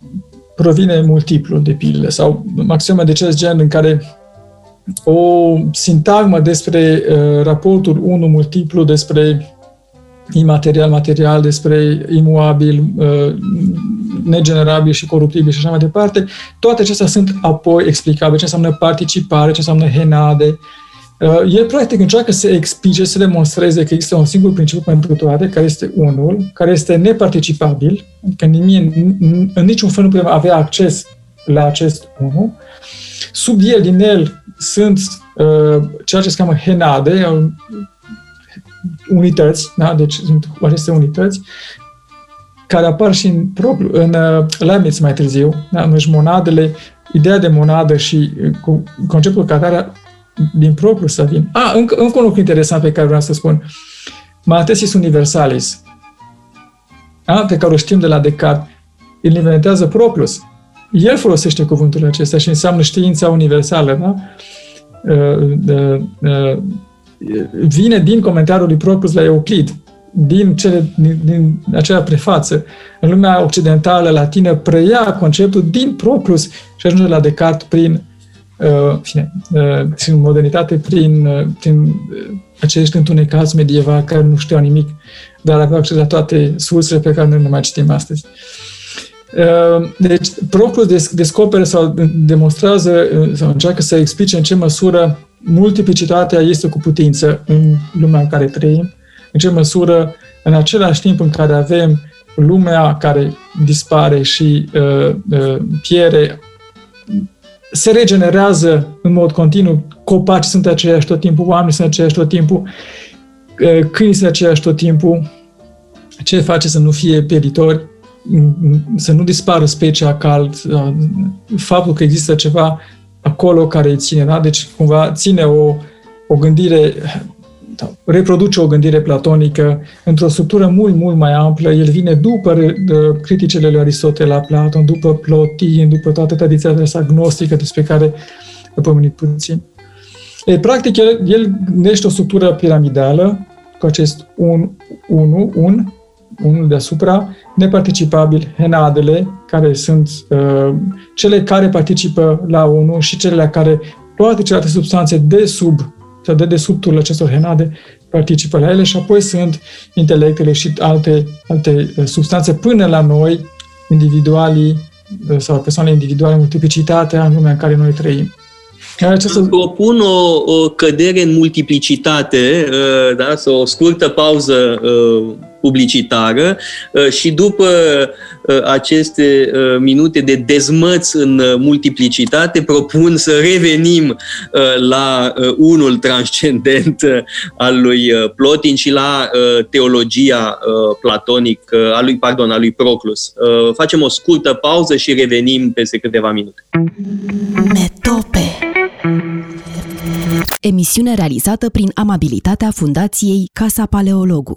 provine multiplul de pildă. Sau axiome de acest gen în care o sintagmă despre uh, raportul unu multiplu, despre imaterial, material, despre imuabil, uh, negenerabil și coruptibil și așa mai departe, toate acestea sunt apoi explicabile, ce înseamnă participare, ce înseamnă henade. El, practic, încearcă să explice, să demonstreze că există un singur principiu pentru toate, care este unul, care este neparticipabil, că nimeni, în niciun fel nu putem avea acces la acest unul. Sub el, din el, sunt uh, ceea ce se cheamă henade, unități, da? Deci sunt aceste unități, care apar și în, în Leibniz mai târziu, da? Deci monadele, ideea de monadă și cu conceptul ca atare din propriu să vin. Ah, încă, încă un lucru interesant pe care vreau să spun. Matesis universalis, da? Pe care o știm de la Descartes, îl inventează Proclus. El folosește cuvântul acesta și înseamnă știința universală. Da? Vine din comentariul lui Proclus la Euclid. Din, cele, din, din acea prefață, în lumea occidentală, latină, preia conceptul din Proclus și ajunge la Descartes prin, uh, fine, uh, prin modernitate, prin, uh, prin acești întunecați medievali care nu știau nimic, dar aveau acces la toate sursele pe care noi nu mai citim astăzi. Uh, deci, Proclus descoperă sau demonstrează sau încearcă să explice în ce măsură multiplicitatea este cu putință în lumea în care trăim, în ce măsură, în același timp în care avem lumea care dispare și uh, uh, piere, se regenerează în mod continuu, copaci sunt aceiași tot timpul, oamenii sunt aceiași tot timpul, uh, câinii sunt aceiași tot timpul, ce face să nu fie pieritori, să nu dispară specia cald, uh, faptul că există ceva acolo care îi ține, da? Deci cumva ține o, o gândire, da, reproduce o gândire platonică într-o structură mult, mult mai amplă. El vine după de, criticele lui Aristotel la Platon, după Plotin, după toată tradiția sa gnostică despre care am pomenit puțin. E, practic, el, el gândește o structură piramidală cu acest un, unu, un, unul deasupra, neparticipabil, henadele, care sunt uh, cele care participă la unul și cele la care toate celelalte substanțe de sub, sau de desubtul acestor henade participă la ele, și apoi sunt intelectele și alte, alte substanțe până la noi, individualii sau persoanele individuale, multiplicitatea în lumea în care noi trăim. Îmi propun o, o cădere în multiplicitate, da? Sau o scurtă pauză publicitară și după aceste minute de dezmăț în multiplicitate propun să revenim la unul transcendent al lui Plotin și la teologia platonică, a lui, pardon, a lui Proclus. Facem o scurtă pauză și revenim peste câteva minute. METOPE. Emisiune realizată prin amabilitatea Fundației Casa Paleologu.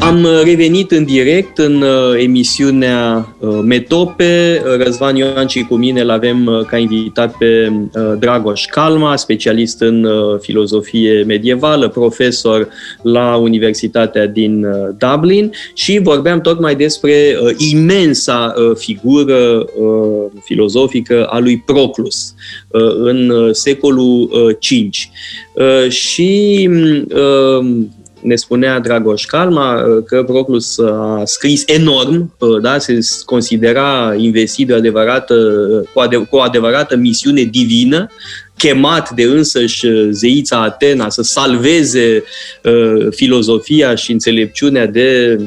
Am revenit în direct în emisiunea METOPE. Răzvan Ioan și cu mine l-avem ca invitat pe Dragoș Calma, specialist în filozofie medievală, profesor la Universitatea din Dublin, și vorbeam tocmai despre imensa figură filozofică a lui Proclus în secolul cinci. Și ne spunea Dragoș Calma că Proclus a scris enorm, da? Se considera investit de adevărată, cu, adev- cu o adevărată misiune divină, chemat de însăși zeița Atena să salveze uh, filozofia și înțelepciunea de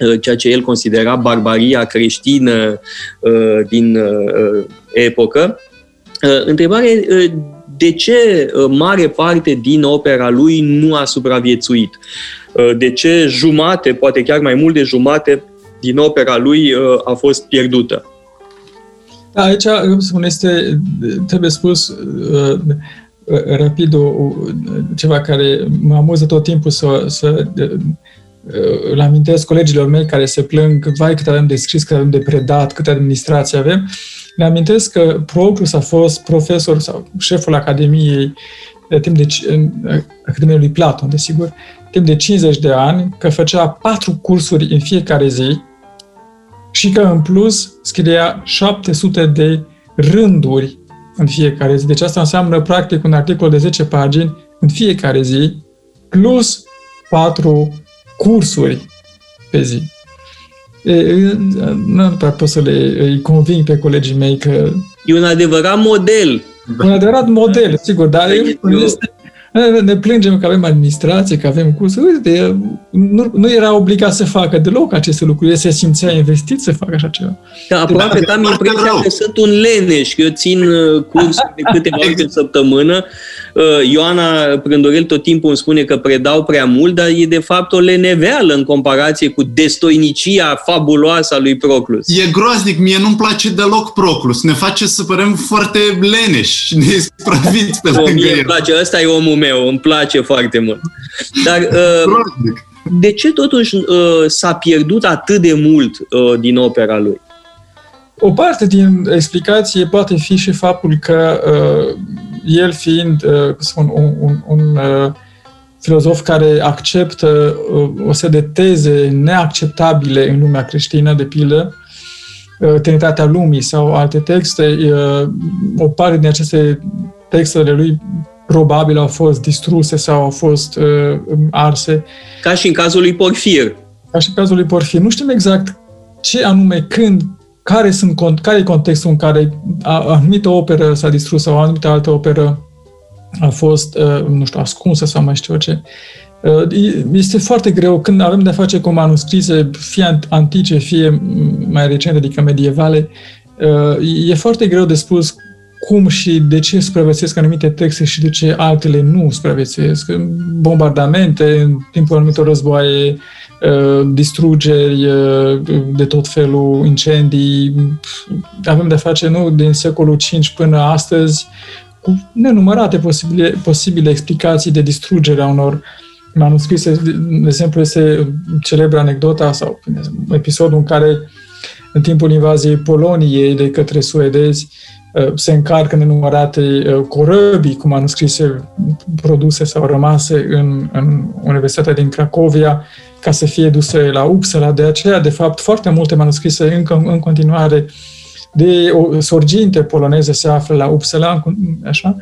uh, ceea ce el considera barbaria creștină uh, din uh, epocă. Uh, întrebare... Uh, De ce mare parte din opera lui nu a supraviețuit? De ce jumate, poate chiar mai mult de jumate, din opera lui a fost pierdută? Da, aici, cum spun, este, trebuie spus uh, rapid o, ceva care mă amuză tot timpul să, să uh, îl amintesc colegilor mei care se plâng, vai cât avem de scris, cât avem de predat, câte administrație avem. Ne amintesc că Proclus a fost profesor sau șeful Academiei de timp de, Academiei lui Platon, desigur, timp de cincizeci de ani, că făcea patru cursuri în fiecare zi și că în plus scria șapte sute de rânduri în fiecare zi. Deci asta înseamnă practic un articol de zece pagini în fiecare zi, plus patru cursuri pe zi. Nu prea pot să le îi conving pe colegii mei că... E un adevărat model. Un adevărat model, sigur, dar eu... ne plângem că avem administrație, că avem cursuri. Uite, nu, nu era obligat să facă deloc aceste lucruri, se simțea investit să facă așa ceva. Da, aproape am impresia că sunt un leneș, că eu țin curs de câteva ori pe săptămână. Ioana Prândorel tot timpul îmi spune că predau prea mult, dar e de fapt o leneveală în comparație cu destoinicia fabuloasă a lui Proclus. E groaznic, mie nu-mi place deloc Proclus, ne face să părem foarte leneși, ne spraviți pe lângă el. Îmi place, ăsta e omul meu, îmi place foarte mult. Dar de ce totuși s-a pierdut atât de mult din opera lui? O parte din explicație poate fi și faptul că el fiind un, un, un, un filozof care acceptă o serie de teze neacceptabile în lumea creștină, de pildă, Trinitatea Lumii sau alte texte, o parte din aceste textele lui probabil au fost distruse sau au fost arse. Ca și în cazul lui Porfir. Ca și în cazul lui Porfir. Nu știm exact ce anume, când, care sunt, care e contextul în care anumită operă s-a distrus sau anumită altă operă a fost, nu știu, ascunsă sau mai știu ce. Este foarte greu când avem de-a face cu manuscrise, fie antice, fie mai recente, adică medievale, e foarte greu de spus cum și de ce supraviețuiesc anumite texte și de ce altele nu supraviețuiesc. Bombardamente, în timpul anumitor războaie, distrugeri de tot felul, incendii. Avem de face, nu, din secolul cinci până astăzi, cu nenumărate posibile, posibile explicații de distrugere a unor manuscrise. De exemplu, este celebra anecdota sau episodul în care, în timpul invaziei Poloniei de către suedezi, se încarcă nenumărate corăbii cu manuscrise produse sau rămase în, în Universitatea din Cracovia ca să fie duse la Uppsala. De aceea, de fapt, foarte multe manuscrise încă în continuare de sorginte poloneze se află la Uppsala, așa.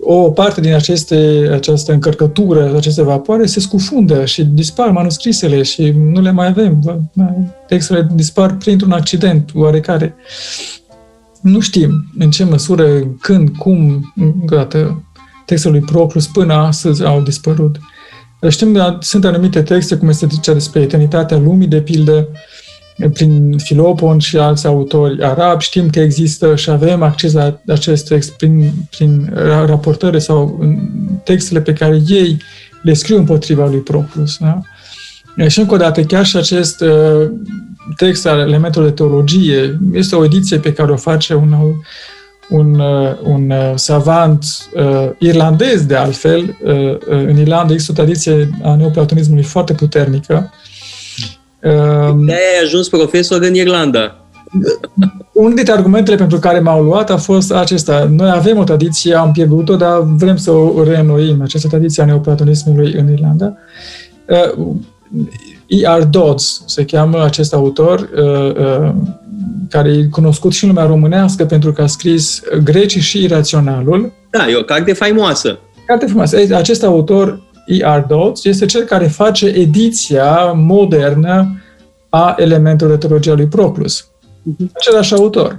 O parte din aceste, această încărcătură, aceste vapoare se scufundă și dispar manuscrisele și nu le mai avem. Textele dispar printr-un accident oarecare. Nu știm în ce măsură, când, cum, gata, textele lui Proclus până astăzi au dispărut. Știm că sunt anumite texte, cum este cea despre eternitatea lumii, de pildă, prin Filopon și alți autori arabi. Știm că există și avem acces la acest text prin, prin raportări sau textele pe care ei le scriu împotriva lui Proclus. Da? Și încă o dată, chiar și acest text al elementelor de teologie este o ediție pe care o face un, un, un savant irlandez, de altfel. În Irlanda există o tradiție a neoplatonismului foarte puternică. De-aia ai ajuns profesor în Irlanda. Unul dintre argumentele pentru care m-au luat a fost acesta. Noi avem o tradiție, am pierdut-o, dar vrem să o reînnoim, această tradiție a neoplatonismului în Irlanda. E R Dodds se cheamă acest autor, care e cunoscut și în lumea românească pentru că a scris Grecii și Iraționalul. Da, e o carte faimoasă. Carte frumoasă. Acest autor, E R Dodds, este cel care face ediția modernă a elementelor de teologie lui Proclus. Același autor.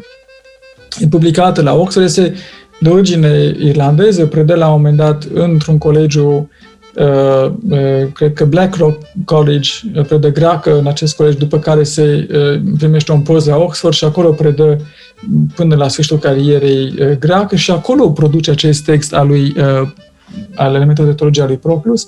E publicată la Oxford, este de origine irlandeză, predă la un moment dat într-un colegiu, Uh, uh, cred că Blackrock College, uh, predă greacă în acest colegi, după care se uh, primește un post la Oxford și acolo predă până la sfârșitul carierei uh, greacă și acolo produce acest text al lui, uh, al elementelor de teologie lui Proclus.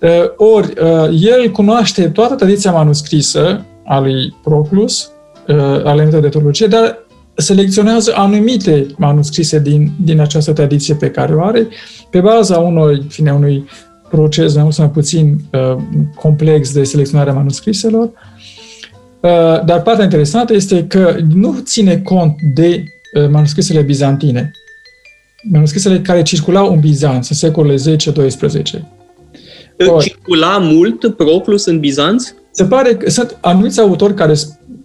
Uh, ori, uh, el cunoaște toată tradiția manuscrisă a lui Proclus, uh, al elementelor de teologie, dar selecționează anumite manuscrise din, din această tradiție pe care o are, pe baza unui, fine, unui proces mai mult sau mai puțin uh, complex de selecționare a manuscriselor. Uh, dar partea interesantă este că nu ține cont de uh, manuscrisele bizantine, manuscrisele care circulau în Bizanț în secolele zece doisprezece. Circula mult Proclus în Bizanț? Se pare că sunt anumiți autori care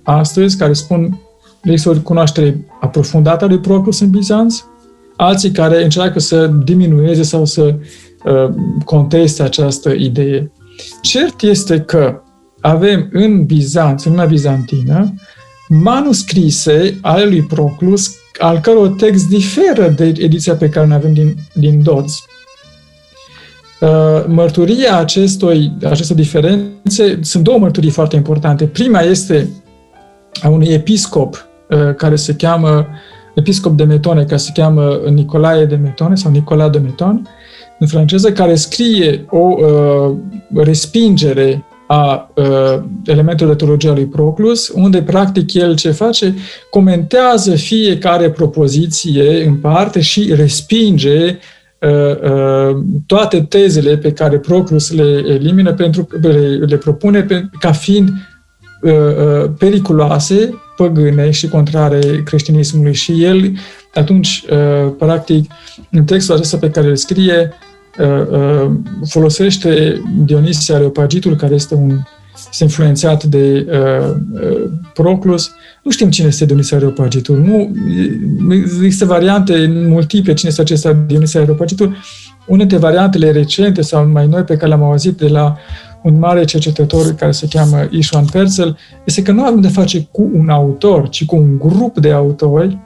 astăzi care spun există o cunoaștere aprofundată a lui Proclus în Bizanț, alții care încearcă să diminueze sau să conteste această idee. Cert este că avem în Bizanț, în lumea bizantină, manuscrise ale lui Proclus, al căror text diferă de ediția pe care o avem din, din Dodds. Mărturia acestui, acestor diferențe, sunt două mărturii foarte importante. Prima este a unui episcop care se cheamă, episcop de Methone, care se cheamă Nicolae de Methone sau Nicolae de Methone, în franceză, care scrie o uh, respingere a uh, elementelor de teologie a lui Proclus, unde, practic, el ce face? Comentează fiecare propoziție în parte și respinge uh, uh, toate tezele pe care Proclus le elimină, pentru, le, le propune pe, ca fiind uh, periculoase, păgâne și contrare creștinismului. Și el, atunci, uh, practic, în textul acesta pe care îl scrie, folosește Dionisie Areopagitul, care este un este influențat de uh, Proclus. Nu știm cine este Dionisie Areopagitul. Nu, există variante multiple cine este acesta Dionisie Areopagitul. Una dintre variantele recente sau mai noi pe care le-am auzit de la un mare cercetător care se cheamă Ishan Perzel este că nu avem de face cu un autor, ci cu un grup de autori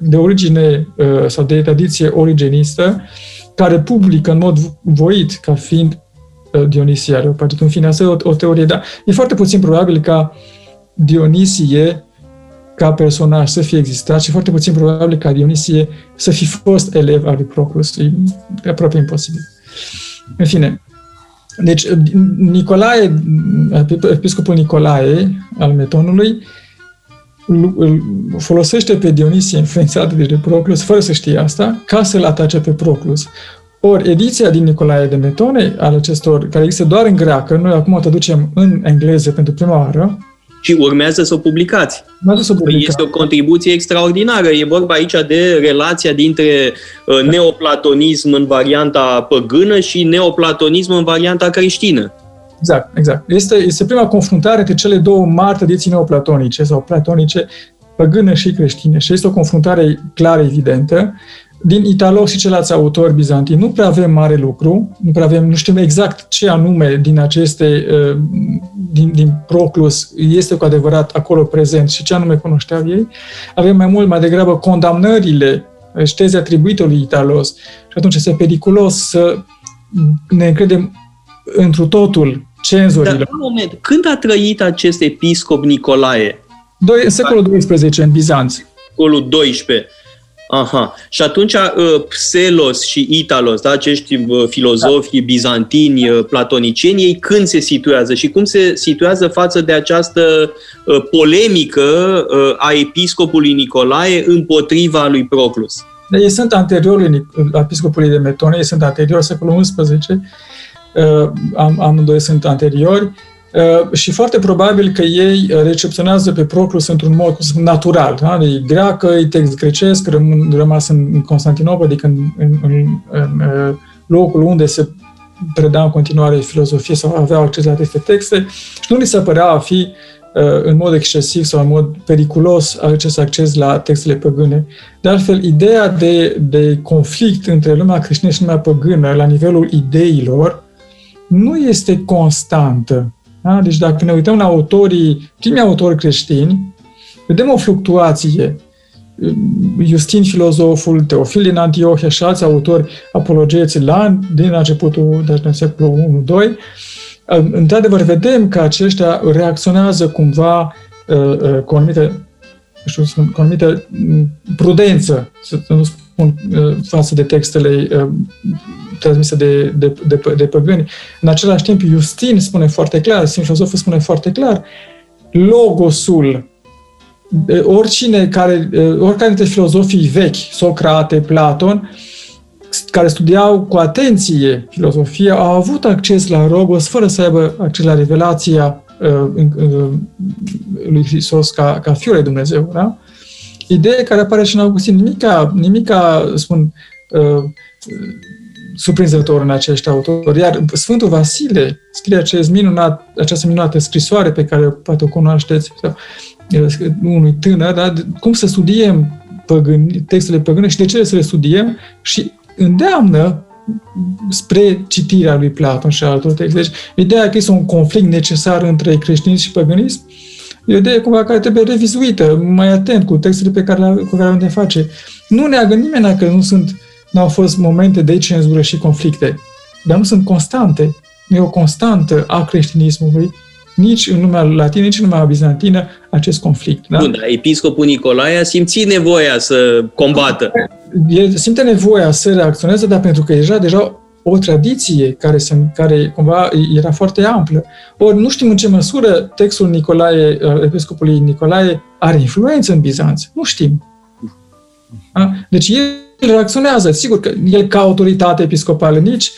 de origine uh, sau de tradiție originistă care publică în mod voit ca fiind Dionisie Areopagitul. În fine, asta e o, o teorie, dar e foarte puțin probabil ca Dionisie ca personaj să fie existat și foarte puțin probabil ca Dionisie să fi fost elev al lui Proclus. E aproape imposibil. În fine, deci Nicolae, episcopul Nicolae al Metonului, folosește pe Dionisie influențat de Proclus, fără să știe asta, ca să-l atace pe Proclus. Ori ediția din Nicolae de Methone, al acestor, care există doar în greacă, noi acum o traducem în engleză pentru prima oară. Și urmează să o publicați. Urmează să o publicați. Este o contribuție extraordinară. E vorba aici de relația dintre neoplatonism în varianta păgână și neoplatonism în varianta creștină. Exact, exact. Este, este prima confruntare între cele două mari tradiții neoplatonice sau platonice, păgână și creștine. Și este o confruntare clară, evidentă. Din Italos și ceilalți autori bizantini nu prea avem mare lucru, nu prea avem, nu știm exact ce anume din aceste, din, din Proclus este cu adevărat acolo prezent și ce anume cunoșteau ei. Avem mai mult, mai degrabă, condamnările, teze atribuite lui Italos și atunci este periculos să ne încredem întru totul cenzorilor. Dar, un moment, când a trăit acest episcop Nicolae? În secolul doisprezece, în Bizanț. Secolul doisprezece. Aha. Și atunci Psellos și Italos, da, acești filozofi bizantini, platonicieni, ei când se situează și cum se situează față de această polemică a episcopului Nicolae împotriva lui Proclus? Ei sunt anteriori episcopului de Methone, ei sunt anteriori secolul unsprezece, am, amândoi sunt anteriori. Uh, și foarte probabil că ei recepționează pe Proclus într-un mod natural. Da? E greacă, e text grecesc, răm- rămas în Constantinopol, adică în, în, în, în locul unde se preda în continuare filozofie sau aveau acces la aceste texte și nu li se părea a fi uh, în mod excesiv sau în mod periculos acest acces la textele păgâne. De altfel, ideea de, de conflict între lumea creștină și lumea păgână la nivelul ideilor nu este constantă. Da? Deci dacă ne uităm la autorii, primii autori creștini, vedem o fluctuație. Iustin filozoful, Teofil din Antiohia și alți autori apologeți la, din începutul de secolul unu doi, într-adevăr vedem că aceștia reacționează cumva cu anumită, știu, cu anumită prudență, să nu spun, față de textele transmise de, de, de, de păgâni. În același timp, Iustin spune foarte clar, Iustin filozoful spune foarte clar, logosul, oricine care, oricare dintre filozofii vechi, Socrate, Platon, care studiau cu atenție filozofia, au avut acces la logos fără să aibă acces la revelația uh, uh, lui Hristos ca, ca Fiul lui Dumnezeu. Da? Ideea care apare și în Augustin, nimica, nimica spun, uh, surprinzător în acești autori. Iar Sfântul Vasile scrie acest minunat, această minunată scrisoare pe care poate o cunoașteți unui tânăr, da? Cum să studiem păgâni, textele păgâne și de ce să le studiem și îndeamnă spre citirea lui Platon și altor texte. Deci, ideea că este un conflict necesar între creștinism și păgânism e o idee cumva care trebuie revizuită, mai atent cu textele pe care, cu care ne face. Nu neagă nimeni că nu sunt Nu au fost momente de cenzură și conflicte, dar nu sunt constante. Nu e o constantă a creștinismului, nici în lumea latină, nici în lumea bizantină, acest conflict. Da? Bun, dar episcopul Nicolae a simțit nevoia să combată. El simte nevoia să reacționeze, dar pentru că era deja o tradiție care, se, care cumva era foarte amplă. Ori nu știm în ce măsură textul Nicolae, episcopului Nicolae are influență în Bizanț. Nu știm. Da? Deci el reacționează. Sigur că el ca autoritate episcopală nici.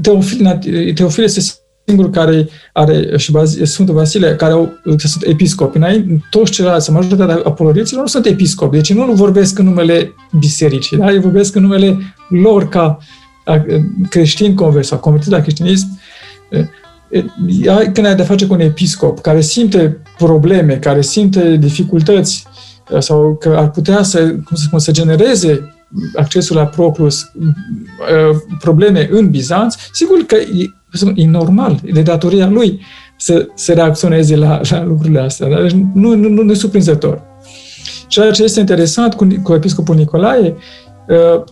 Teofil, Teofil este singurul care are și Sfântul Vasile, care au, sunt episcopi. Înainte, toți ceilalți, majoritatea apologeților nu sunt episcopi. Deci nu vorbesc în numele bisericii. Da? Ei vorbesc în numele lor ca creștini conversi sau convertiți la creștinism. Când ai de face cu un episcop care simte probleme, care simte dificultăți sau că ar putea să, cum să spun, să genereze accesul la Proclus, probleme în Bizanț, sigur că e, e normal, e de datoria lui să, să reacționeze la, la lucrurile astea. Dar nu, nu, nu e surprinzător. Ceea ce este interesant cu, cu episcopul Nicolae, uh,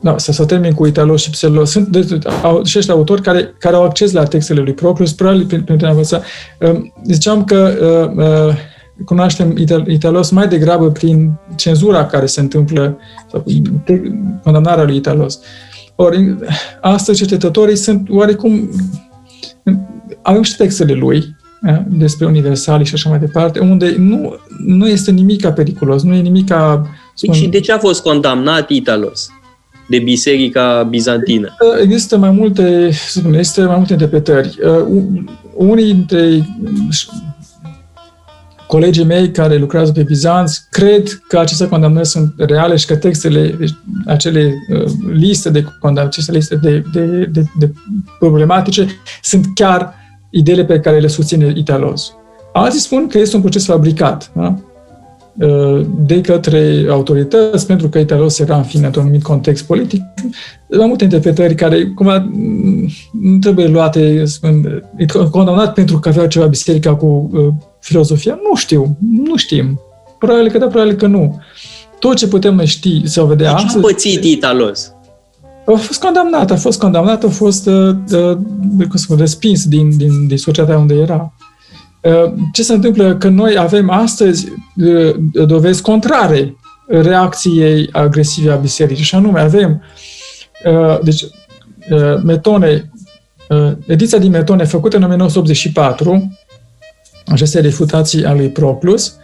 no, să, să termin cu Italos și Psellos, sunt de, au, și ăștia autori care, care au acces la textele lui Proclus, probabil pentru a învăța. Uh, ziceam că uh, uh, cunoaștem Italos mai degrabă prin cenzura care se întâmplă, sau condamnarea lui Italos. Ori, astăzi cercetătorii sunt oarecum... Avem și textele lui, despre universali și așa mai departe, unde nu, nu este nimica periculos, nu e nimica... Spun... Și de ce a fost condamnat Italos de biserica bizantină? Există mai multe, spune, există mai multe interpretări. Unii dintre colegii mei care lucrează pe Bizanț cred că aceste condamnări sunt reale și că textele, deci, acele liste de condamnări, aceste liste de, de, de, de problematice sunt chiar ideile pe care le susține Italos. Alții spun că este un proces fabricat, da? De către autorități, pentru că Italos era, în fine, într-un anumit context politic. Mai multe interpretări care, cumva, nu trebuie luate, spun, condamnat pentru că aveau ceva biserica cu uh, filozofia? Nu știu, nu știm. Probabil că da, probabil că nu. Tot ce putem ști sau vedea... Deci a pățit Italos? A fost condamnat, a fost condamnat, a fost uh, uh, cum respins din, din, din societatea unde era. Ce se întâmplă? Că noi avem astăzi dovezi contrare reacției agresive a bisericii. Și anume, avem deci, Methone, ediția din Methone, făcută în nouăsprezece optzeci și patru, aceste refutații a lui Proclus,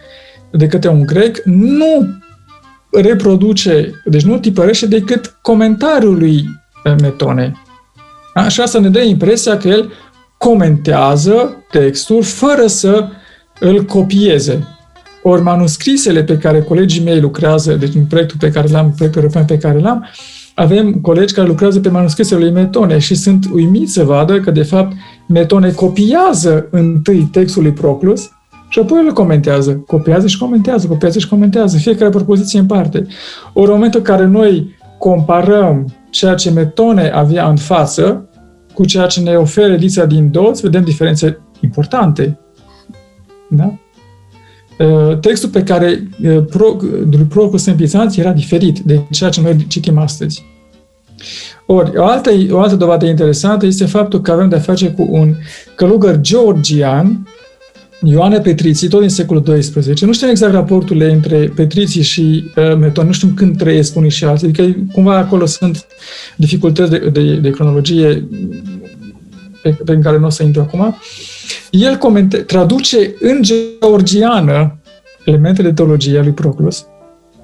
de către un grec, nu reproduce, deci nu tipărește decât comentariul lui Methone. Și asta ne dă impresia că el comentează textul fără să îl copieze. Ori manuscrisele pe care colegii mei lucrează, deci în proiectul pe care l-am, proiectul european pe care l-am, avem colegi care lucrează pe manuscrisele lui Methone și sunt uimiți să vadă că, de fapt, Methone copiază întâi textul lui Proclus și apoi îl comentează. Copiază și comentează, copiază și comentează, fiecare propoziție în parte. Ori în momentul în care noi comparăm ceea ce Methone avea în față cu ceea ce ne oferă ediția din Doți, vedem diferențe importante. Da? Textul pe care Proclus în Bizanț era diferit de ceea ce noi citim astăzi. Ori, o altă, o altă dovadă interesantă este faptul că avem de-a face cu un călugăr georgian, Ioan Petriții, tot din secolul doisprezece. Nu știm exact raporturile între Petriții și uh, Methone, nu știm când trăiesc unii și alții, adică cumva acolo sunt dificultăți de, de, de cronologie pe, pe care nu o să intru acum. El comente, traduce în georgiană elementele de teologie lui Proclus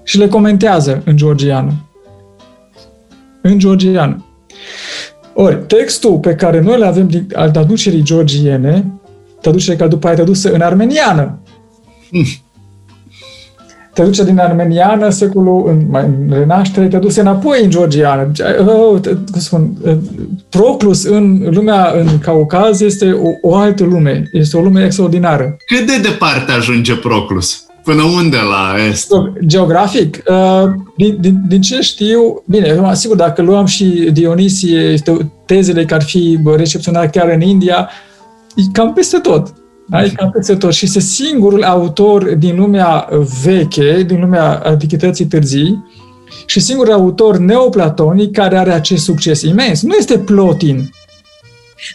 și le comentează în georgiană. În georgiană. Ori, textul pe care noi le avem din, al traducerii georgiene, traducerea care după aia tradusă în armeniană. Traducerea din armeniană, secolul în, mai, în Renaștere, tradusă înapoi în georgiană. Oh, cum spun, Proclus în lumea, în Caucaz, este o, o altă lume. Este o lume extraordinară. Cât de departe ajunge Proclus? Până unde la est? Geografic? Din, din, din ce știu, bine, sigur, dacă luăm și Dionisie, tezele care ar fi recepționate chiar în India, e cam peste tot. Da? E cam peste tot. Și este singurul autor din lumea veche, din lumea antichității târzii, și singurul autor neoplatonic care are acest succes imens. Nu este Plotin.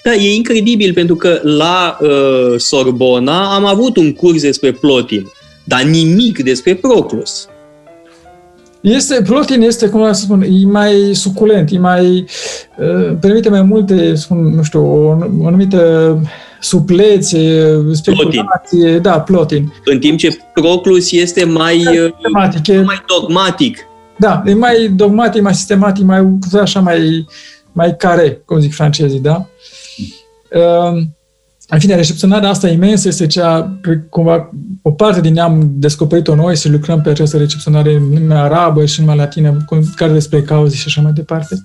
Da, e incredibil, pentru că la uh, Sorbona am avut un curs despre Plotin, dar nimic despre Proclus. Este, Plotin este, cum să spun, e mai suculent, e mai, uh, permite mai multe, spun, nu știu, o, o anumită suplețe, speculație. Da, Plotin. În timp ce Proclus este mai, sistematic, e, mai dogmatic. Da, e mai dogmatic, mai sistematic, mai, așa, mai, mai care, cum zic francezii, da? Uh, În fine, recepționarea asta imensă este cea, cumva, o parte din ea am descoperit-o noi și lucrăm pe această recepționare în lumea arabă și în lumea latină, care despre cauze și așa mai departe.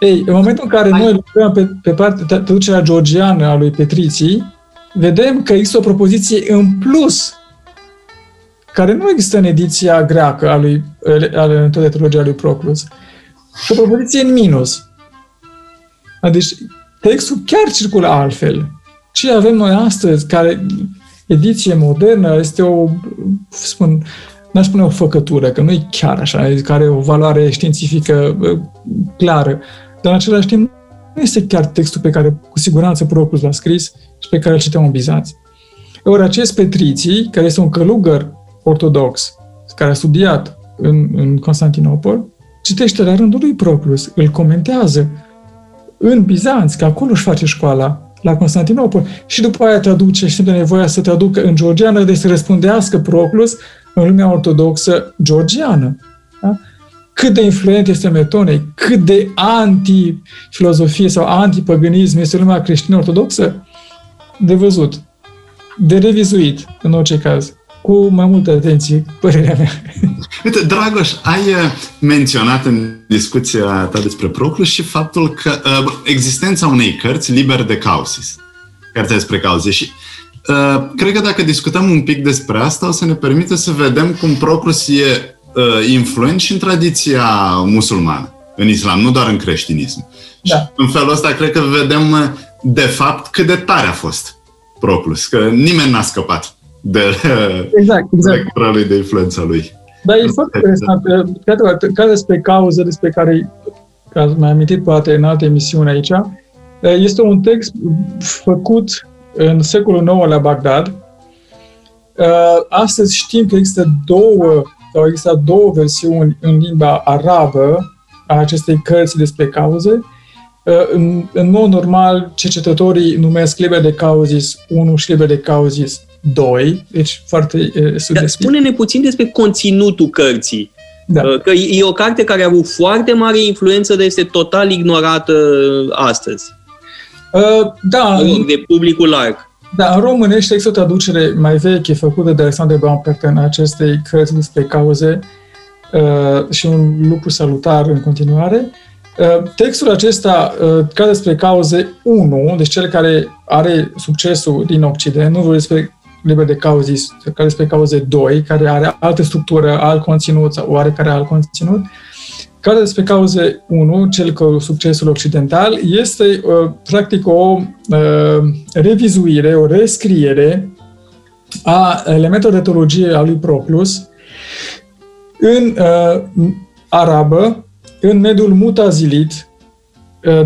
Ei, în momentul în care Hai. noi lucrăm pe, pe partea, traducerea georgiană a lui Petriții, vedem că există o propoziție în plus, care nu există în ediția greacă a lui, a teologia lui Proclus, și o propoziție în minus. Deci, textul chiar circulă altfel. Ce avem noi astăzi, care ediție modernă, este o, spun, n-aș spune o făcătură, că nu e chiar așa, care o valoare științifică clară, dar în același timp nu este chiar textul pe care cu siguranță Proclus l-a scris și pe care îl citeam în Bizanț. Ori acest Petriții, care este un călugăr ortodox, care a studiat în, în Constantinopol, citește la rândul lui Proclus, îl comentează în Bizanț, că acolo își face școala, la Constantinopol, și după aia traduce, și simte nevoia să traducă în georgiană, deci să răspundească Proclus în lumea ortodoxă georgiană. Da? Cât de influent este Metone, cât de anti-filozofie sau anti-păgânism este lumea creștin-ortodoxă, de văzut, de revizuit, în orice caz, cu mai multă atenție, părerea mea. Uite, Dragoș, ai menționat în discuția ta despre Proclus și faptul că uh, existența unei cărți, Liber de Causis, cartea despre cauze, și uh, cred că dacă discutăm un pic despre asta, o să ne permite să vedem cum Proclus e uh, influent și în tradiția musulmană, în islam, nu doar în creștinism. Da. Și în felul ăsta, cred că vedem, de fapt, cât de tare a fost Proclus, că nimeni n-a scăpat de exact, exact. lectura lui, de influența lui. Dar e foarte interesant. Ca despre cauză, despre care mi-am amintit poate în alte emisiuni aici, este un text făcut în secolul nouă la Bagdad. Astăzi știm că există două, sau există două versiuni în limba arabă a acestei cărți despre cauze. În, în mod normal, cercetătorii numesc Liber de Causis unu și Liber de Causis doi, deci foarte uh, sugestiv. Spune-ne puțin despre conținutul cărții. Da. Uh, că e o carte care a avut foarte mare influență, dar este total ignorată astăzi. Uh, da. De publicul larg. Da, în românești există o traducere mai veche făcută de Alexandria Baumgarten în acestei cărți despre cauze uh, și un lucru salutar în continuare. Textul acesta, ca despre cauze unu, deci cel care are succesul din Occident, nu vorbesc despre Liber de Causis, ca despre cauze doi, care are altă structură, alt conținut, sau oarecare alt conținut. Ca despre cauze unu, cel cu succesul occidental, este practic o revizuire, o rescriere a elementelor de teologie a lui Proclus în arabă, în mediul mutazilit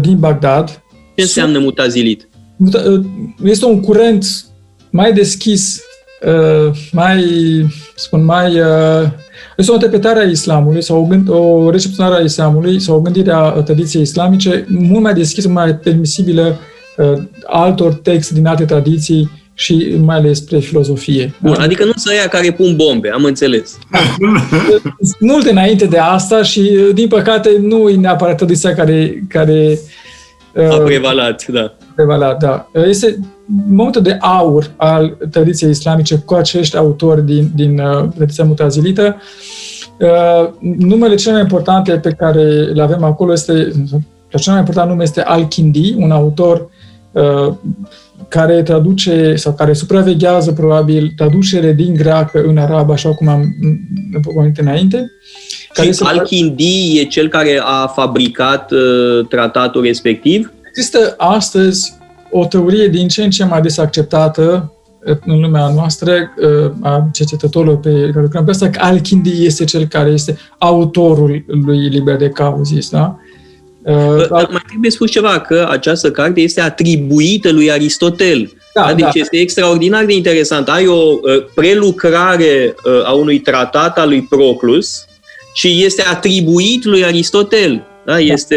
din Bagdad. Ce înseamnă mutazilit? Este un curent mai deschis, mai, spun, mai... Este o interpretare a islamului, sau o recepționare a islamului, sau o gândire a tradiției islamice, mult mai deschisă, mai permisibilă altor texte din alte tradiții și mai ales spre filozofie. Bun, adică nu sunt aia care pun bombe, am înțeles. Multe înainte de asta și, din păcate, nu e neapărat tradiția care... care a prevalat, da. Prevalat, da. Este momentul de aur al tradiției islamice cu acești autori din, din tradiția mutazilită. Numele cele mai importante pe care le avem acolo este... Cel mai important nume este Al-Kindi, un autor care traduce sau care supraveghează probabil traducere din greacă în arabă, așa cum am povestit înainte. Și Al-Kindi e cel care a fabricat uh, tratatul respectiv? Există astăzi o teorie din ce în ce mai des acceptată în lumea noastră uh, a cercetătorilor pe care lucrăm pe asta, că Al-Kindi este cel care este autorul lui Liber de Causis, da? Dar mai trebuie spus ceva, că această carte este atribuită lui Aristotel. Da, da? Deci da. Este extraordinar de interesant. Ai o uh, prelucrare uh, a unui tratat al lui Proclus și este atribuit lui Aristotel. Da? Da. Este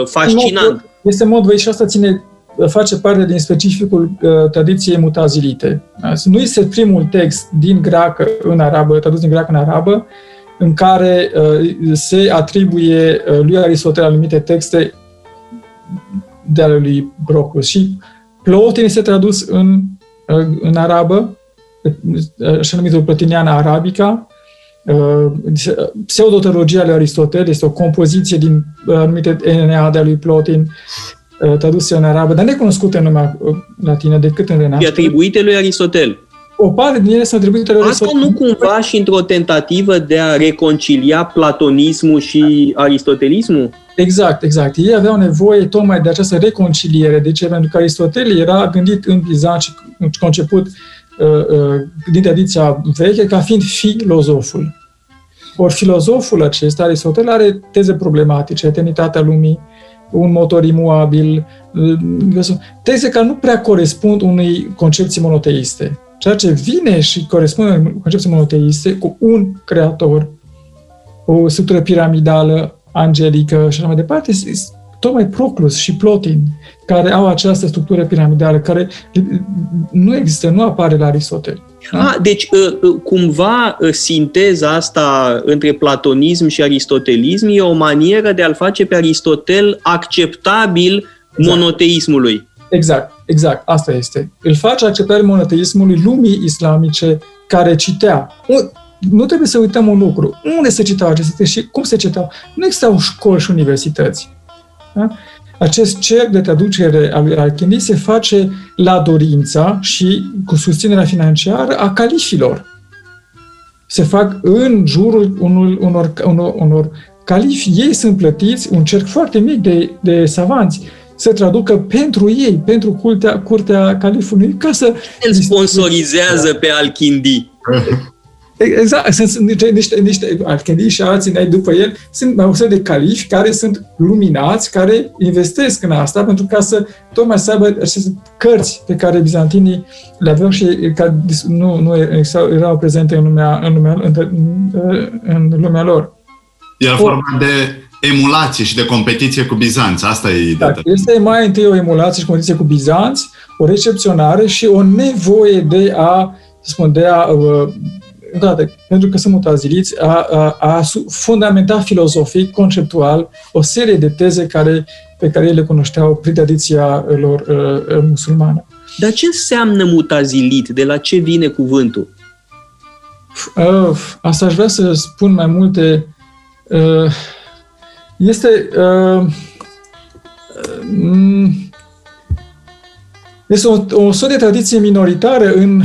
uh, fascinant. Mod, este mod vei și asta ține, face parte din specificul uh, tradiției mutazilite. Da? Nu este primul text din greacă în arabă, tradus din greacă în arabă, în care uh, se atribuie uh, lui Aristotel anumite texte de ale lui Proclus. Și Plotin este tradus în, uh, în arabă, așa numită plotiniana arabica. Uh, Pseudoteologia lui Aristotel este o compoziție din uh, anumite Eneade ale lui Plotin, uh, traduse în arabă, dar necunoscută în lumea latină decât în Renaștere. Și atribuite lui Aristotel. O parte din ele sunt atribuite lui Aristotel. Asta nu cumva și într-o tentativă de a reconcilia platonismul și aristotelismul? Exact, exact. Ei aveau nevoie tocmai de această reconciliere. De ce? Pentru că Aristotel era gândit în Bizanț și conceput uh, uh, din tradiția veche ca fiind filozoful. Ori filozoful acesta, Aristotel, are teze problematice, eternitatea lumii, un motor imuabil, teze care nu prea corespund unei concepții monoteiste. Ceea ce vine și corespunde unei concepții monoteiste cu un creator, o structură piramidală, angelică și așa mai departe, tocmai Proclus și Plotin, care au această structură piramidală, care nu există, nu apare la Aristotel. Ah, deci, cumva, sinteza asta între platonism și aristotelism e o manieră de a-l face pe Aristotel acceptabil exact. monoteismului. Exact, exact, asta este. Îl face acceptabil monoteismului lumii islamice care citea. Nu trebuie să uităm un lucru. Unde se citau aceste și cum se citau? Nu existau școli și universități. Da? Acest cerc de traducere al lui Al-Kindi se face la dorința și cu susținerea financiară a califilor. Se fac în jurul unul, unor, unor, unor califi. Ei sunt plătiți, un cerc foarte mic de, de savanți, să traducă pentru ei, pentru curtea, curtea califului, ca să... El sponsorizează pe Al-Kindi. Exact, sunt niște, niște Al-Kindi și alții după el, sunt mai multe de califi care sunt luminați, care investesc în asta, pentru ca să tocmai să aibă aceste cărți pe care bizantinii le aveau și care nu, nu erau prezente în lumea, în lumea, în lumea lor. Era forma de emulație și de competiție cu Bizanț, asta e ideea. Da, este mai întâi o emulație și competiție cu Bizanț, o recepționare și o nevoie de a, să spun, de a... Da, de, pentru că sunt mutaziliți, a, a, a fundamentat filozofic, conceptual, o serie de teze care, pe care ei le cunoșteau prin tradiția lor uh, musulmană. Dar ce înseamnă mutazilit? De la ce vine cuvântul? Uh, asta aș vrea să spun mai multe. Uh, este... Uh, um, Este o, o soi de tradiție minoritară în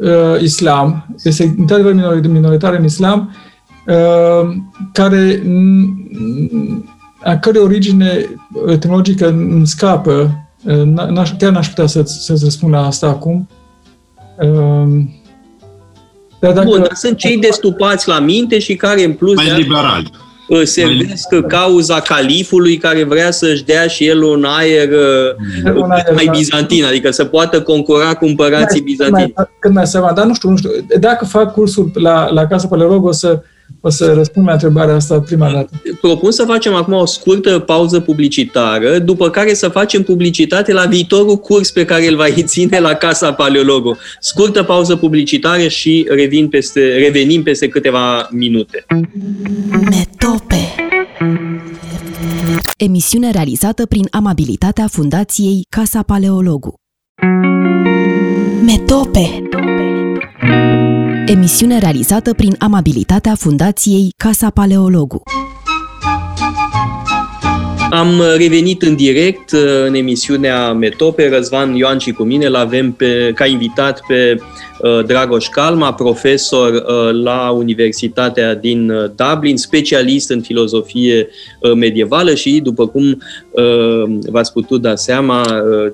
uh, islam, este într-adevăr minoritară în islam, uh, care, a cărei origine etimologică îmi scapă, uh, n-aș, chiar n-aș putea să, să-ți răspund la asta acum. Uh, dar dacă... Bun, dar sunt cei destupați la minte și care în plus... Mai liberali. Servesc cauza califului care vrea să-și dea și el un aer, un aer mai bizantin, adică să poată concura cu împărații bizantini. Cât mai seama, dar nu știu, nu știu. Dacă fac cursul la, la Casa Paleologu, o să, o să răspund la întrebarea asta prima dată. Propun să facem acum o scurtă pauză publicitară, după care să facem publicitate la viitorul curs pe care îl va ține la Casa Paleologu. Scurtă pauză publicitară și revin peste, revenim peste câteva minute. METOPE. Emisiune realizată prin amabilitatea Fundației Casa Paleologu. METOPE. Emisiune realizată prin amabilitatea Fundației Casa Paleologu. Am revenit în direct în emisiunea METOPE. Răzvan Ioan și cu mine l-avem pe, ca invitat pe Dragoș Calma, profesor la Universitatea din Dublin, specialist în filozofie medievală și, după cum v-ați putut da seama,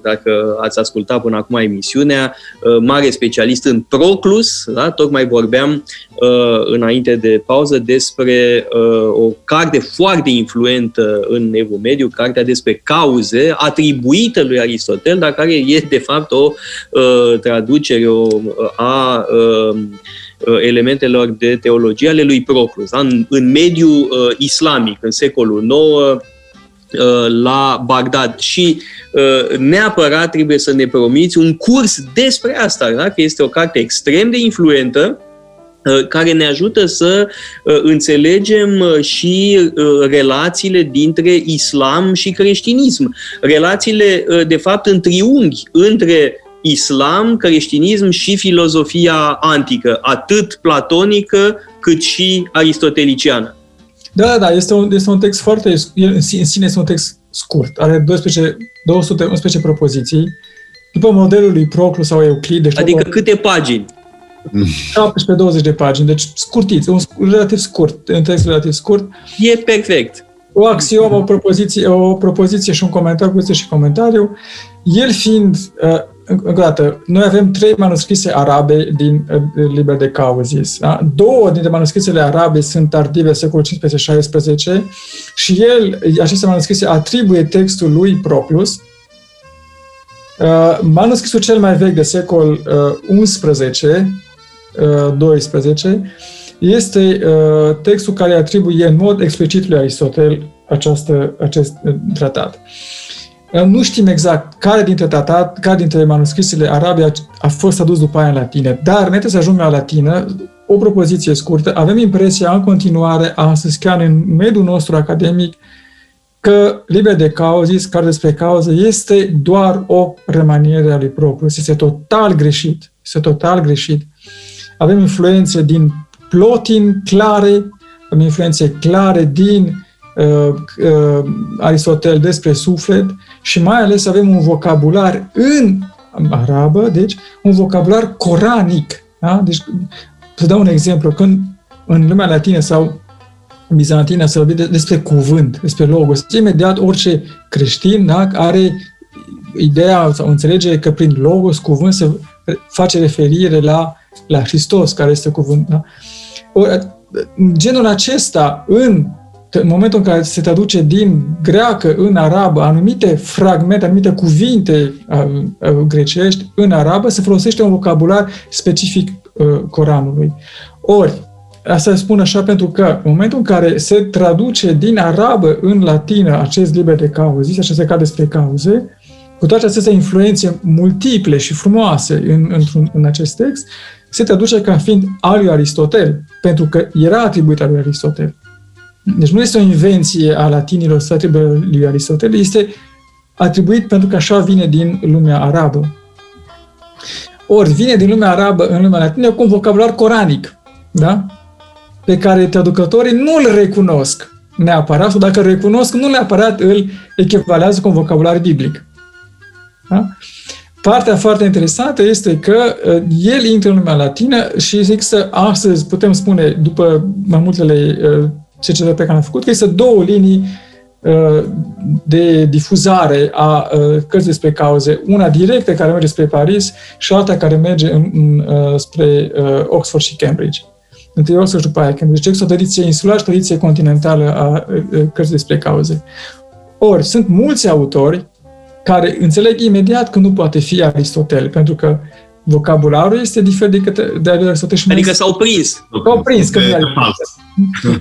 dacă ați ascultat până acum emisiunea, mare specialist în Proclus, da? Tocmai vorbeam înainte de pauză despre o carte foarte influentă în Evul Mediu, cartea despre cauze, atribuită lui Aristotel, dar care e de fapt o traducere, o a uh, elementelor de teologie ale lui Proclus. Da? În, în mediul uh, islamic, în secolul nouă, uh, la Bagdad. Și uh, neapărat trebuie să ne promiți un curs despre asta, da? Că este o carte extrem de influentă, care ne ajută să înțelegem și relațiile dintre islam și creștinism. Relațiile, de fapt, în triunghi între islam, creștinism și filozofia antică, atât platonică cât și aristoteliciană. Da, da, da, este un, este un text foarte, în sine este un text scurt, are douăsprezece, două sute unsprezece propoziții, după modelul lui Proclus sau Euclid. Deci adică două... câte pagini? șaptesprezece douăzeci de pagini, deci scurtiți, un, relativ scurt, un text relativ scurt. E perfect. O axiomă, o propoziție, o propoziție și un comentariu, și comentariu. El fiind uh, încă o dată, noi avem trei manuscrise arabe din liber de Causis. Da? Două dintre manuscrisele arabe sunt tardive, secolul cincisprezece șaisprezece, și el, aceste manuscrise atribuie textul lui Proclus. Manuscrisul cel mai vechi de secol unsprezece doisprezece este textul care atribuie în mod explicit lui Aristotel această, acest tratat. Nu știm exact care dintre, tratat, care dintre manuscrisele arabe a fost adus după aia în latină, dar înainte să ajungem la latină, o propoziție scurtă, avem impresia în continuare, astăzi chiar în mediul nostru academic, că liber de cauzis, care despre cauză, este doar o remaniere a lui Proclus. Este total greșit. Este total greșit. Avem influențe din Plotin clare, avem influențe clare din uh, uh, Aristotel despre suflet și mai ales avem un vocabular în arabă, deci un vocabular coranic. Da? Deci, să dau un exemplu, când în lumea latină sau bizantină să vorbim despre cuvânt, despre logos. Imediat orice creștin, da, are ideea sau înțelege că prin logos, cuvânt, se face referire la, la Hristos, care este cuvânt. Da? Or, genul acesta, în, în momentul în care se traduce din greacă în arabă, anumite fragmente, anumite cuvinte grecești în arabă, se folosește un vocabular specific uh, Coranului. Ori, asta spun așa pentru că în momentul în care se traduce din arabă în latină acest liber de cauze, așa se cade despre cauze, cu toate aceste influențe multiple și frumoase în, în, în acest text, se traduce ca fiind al lui Aristotel, pentru că era atribuit al lui Aristotel. Deci nu este o invenție a latinilor să atribuie lui Aristotel, este atribuit pentru că așa vine din lumea arabă. Ori vine din lumea arabă în lumea latină cu un vocabular coranic, da? Pe care traducătorii nu-l recunosc neapărat, sau dacă îl recunosc, nu neapărat îl echivalează cu un vocabular biblic. Da? Partea foarte interesantă este că el intră în lumea latină și există, astăzi putem spune, după mai multele cercetări pe care am făcut, că există două linii de difuzare a cărții despre cauze. Una directă, care merge spre Paris, și alta care merge în, în, spre Oxford și Cambridge. Între Oxford și după aia Cambridge. Deci există o tradiție insulară și o tradiție continentală a cărții despre cauze. Ori, sunt mulți autori care înțeleg imediat că nu poate fi Aristotel, pentru că vocabularul este diferit de Aristotel. Și adică s-au prins. S-au prins că nu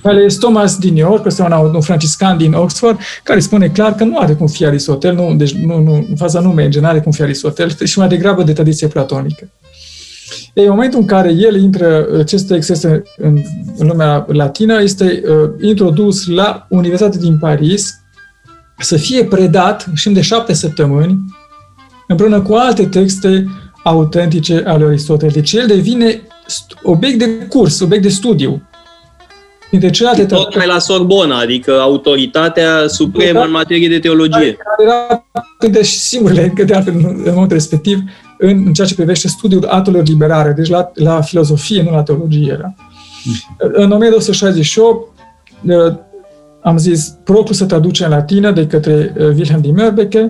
are. Este Thomas din New York, este un franciscan din Oxford, care spune clar că nu are cum fi Aristotel, nu, deci nu, nu, în faza nu merge, nu are cum fi Aristotel, și mai degrabă de tradiție platonică. Ei, în momentul în care el intră, acest text este în, în lumea latină, este uh, introdus la Universitatea din Paris, să fie predat și de șapte săptămâni, împreună cu alte texte autentice ale Aristotel. Deci el devine obiect de curs, obiect de studiu. Tot tot mai la Sorbona, adică autoritatea supremă în materie de teologie. Era de singurele, că de altfel, în momentul respectiv, în, în ceea ce privește studiul atelor liberare, deci la, la filozofie, nu la teologie. Da? În o mie două sute șaizeci și opt, am zis, Proclus se traduce în latină de către Wilhelm de Mörbeche.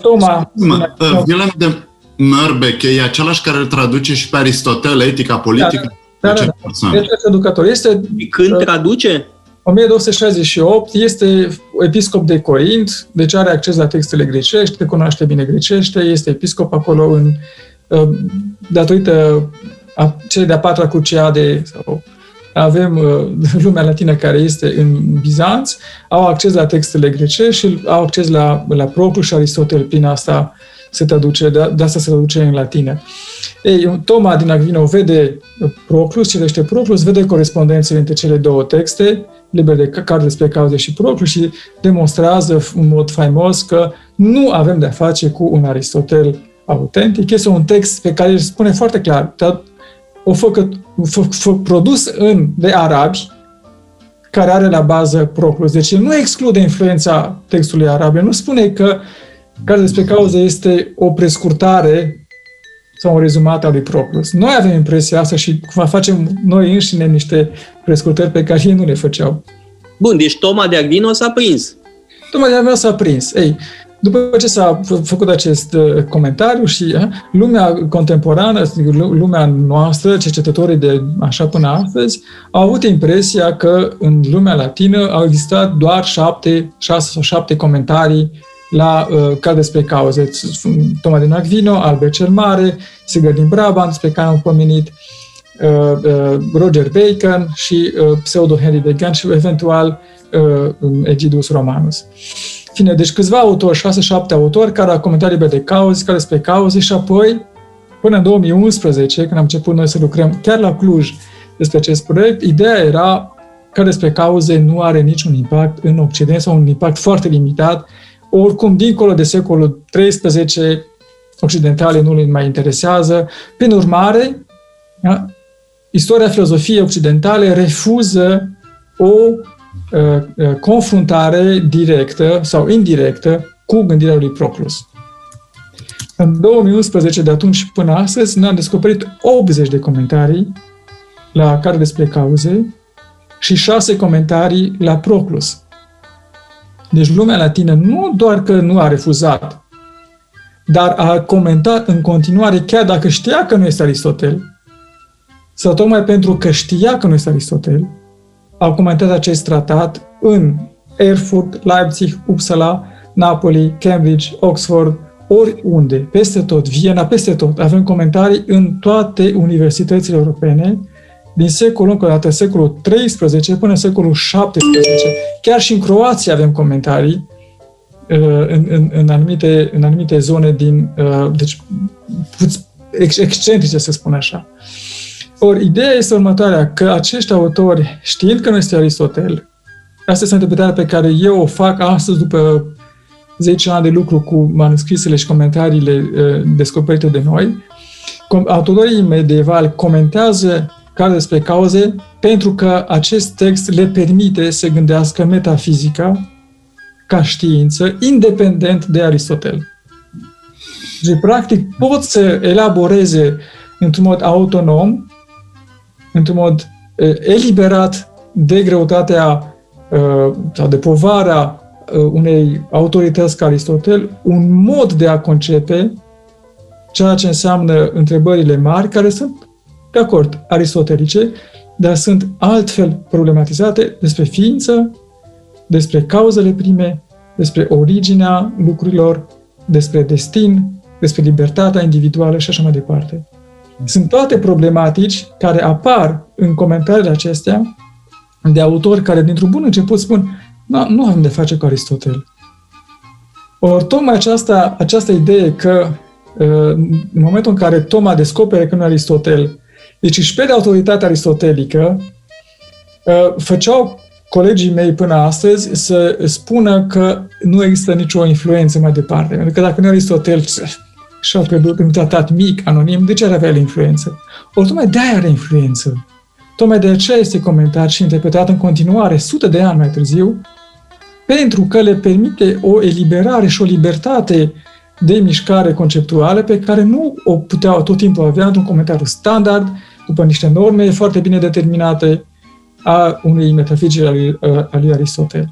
Toma... Mă, uh, Wilhelm de Mörbeche e același care îl traduce și pe Aristotel, etica politică. Da, da, da. Este traducător. Este, când traduce? o mie două sute șaizeci și opt, este episcop de Corint, deci are acces la textele grecești, cunoaște bine grecește, este episcop acolo în, datorită a cele de-a patra cruciade, sau avem lumea latină care este în Bizanț, au acces la textele grecești și au acces la, la Proclus și Aristotel, prin asta se traduce, de, de asta se traduce în latină. Ei, Toma din Aquino vede Proclus, citește Proclus, vede corespondențele între cele două texte, liber de carte despre cauze și Proclus, și demonstrează în mod faimos că nu avem de-a face cu un Aristotel autentic. Este un text pe care îl spune foarte clar, o făcut, fă, fă, produs în, de arabi, care are la bază Proclus. Deci el nu exclude influența textului arab, nu spune că cartea despre cauze este o prescurtare sau un rezumat al lui Proclus. Noi avem impresia asta și cumva facem noi înșine niște prescurtări pe care ei nu le făceau. Bun, deci Toma de Aquino s-a prins. Toma de Aquino s-a prins. Ei, După ce s-a făcut acest comentariu și lumea contemporană, lumea noastră, cercetătorii de așa până astăzi, au avut impresia că în lumea latină au existat doar șapte, șase sau șapte comentarii la, ca despre cauze. Toma din Aquino, Albert cel Mare, Siger din Brabant, despre care am pomenit, Roger Bacon și Pseudo-Henry de Gand și eventual Egidus Romanus. Fine, deci câțiva autori, șase-șapte autori, care au comentat liber de cauze, care despre cauze și apoi, până în două mii unsprezece, când am început noi să lucrăm chiar la Cluj despre acest proiect, ideea era că despre cauze nu are niciun impact în Occident sau un impact foarte limitat. Oricum, dincolo de secolul treisprezece, occidentale nu le mai interesează. Prin urmare, da, istoria filozofiei occidentale refuză o confruntare directă sau indirectă cu gândirea lui Proclus. În două mii unsprezece, de atunci și până astăzi, ne-am descoperit optzeci de comentarii la care despre cauze și șase comentarii la Proclus. Deci lumea latină nu doar că nu a refuzat, dar a comentat în continuare, chiar dacă știa că nu este Aristotel, sau tocmai pentru că știa că nu este Aristotel, au comentat acest tratat în Erfurt, Leipzig, Uppsala, Napoli, Cambridge, Oxford, oriunde, peste tot, Viena, peste tot. Avem comentarii în toate universitățile europene, din secolul, încă o dată, secolul treisprezece până secolul șaptesprezece. Chiar și în Croația avem comentarii în, în, în, anumite, în anumite zone din, deci, excentrice, să spun așa. Ori, ideea este următoarea, că acești autori, știind că nu este Aristotel, asta este interpretarea pe care eu o fac astăzi după zece ani de lucru cu manuscrisele și comentariile e, descoperite de noi, autorii medievali comentează care despre cauze pentru că acest text le permite să gândească metafizica ca știință, independent de Aristotel. Deci, practic, pot să elaboreze într-un mod autonom, într-un mod eliberat de greutatea sau de povara unei autorități ca Aristotel, un mod de a concepe ceea ce înseamnă întrebările mari, care sunt, de acord, aristotelice, dar sunt altfel problematizate despre ființă, despre cauzele prime, despre originea lucrurilor, despre destin, despre libertatea individuală și așa mai departe. Sunt toate problematici care apar în comentariile acestea de autori care, dintr-un bun început, spun da, nu avem de face cu Aristotel. Ori, tocmai aceasta, această idee că în momentul în care Toma descopere că nu e Aristotel, deci își pierde autoritatea aristotelică, făceau colegii mei până astăzi să spună că nu există nicio influență mai departe. Adică dacă nu e Aristotel, și-au pierdut un tratat mic, anonim, de ce ar avea el influență? Ori tocmai de-aia are influență. Tocmai de aceea este comentat și interpretat în continuare, sute de ani mai târziu, pentru că le permite o eliberare și o libertate de mișcare conceptuală pe care nu o puteau tot timpul avea într-un comentariu standard, după niște norme foarte bine determinate a unei metafizice a lui Aristotel.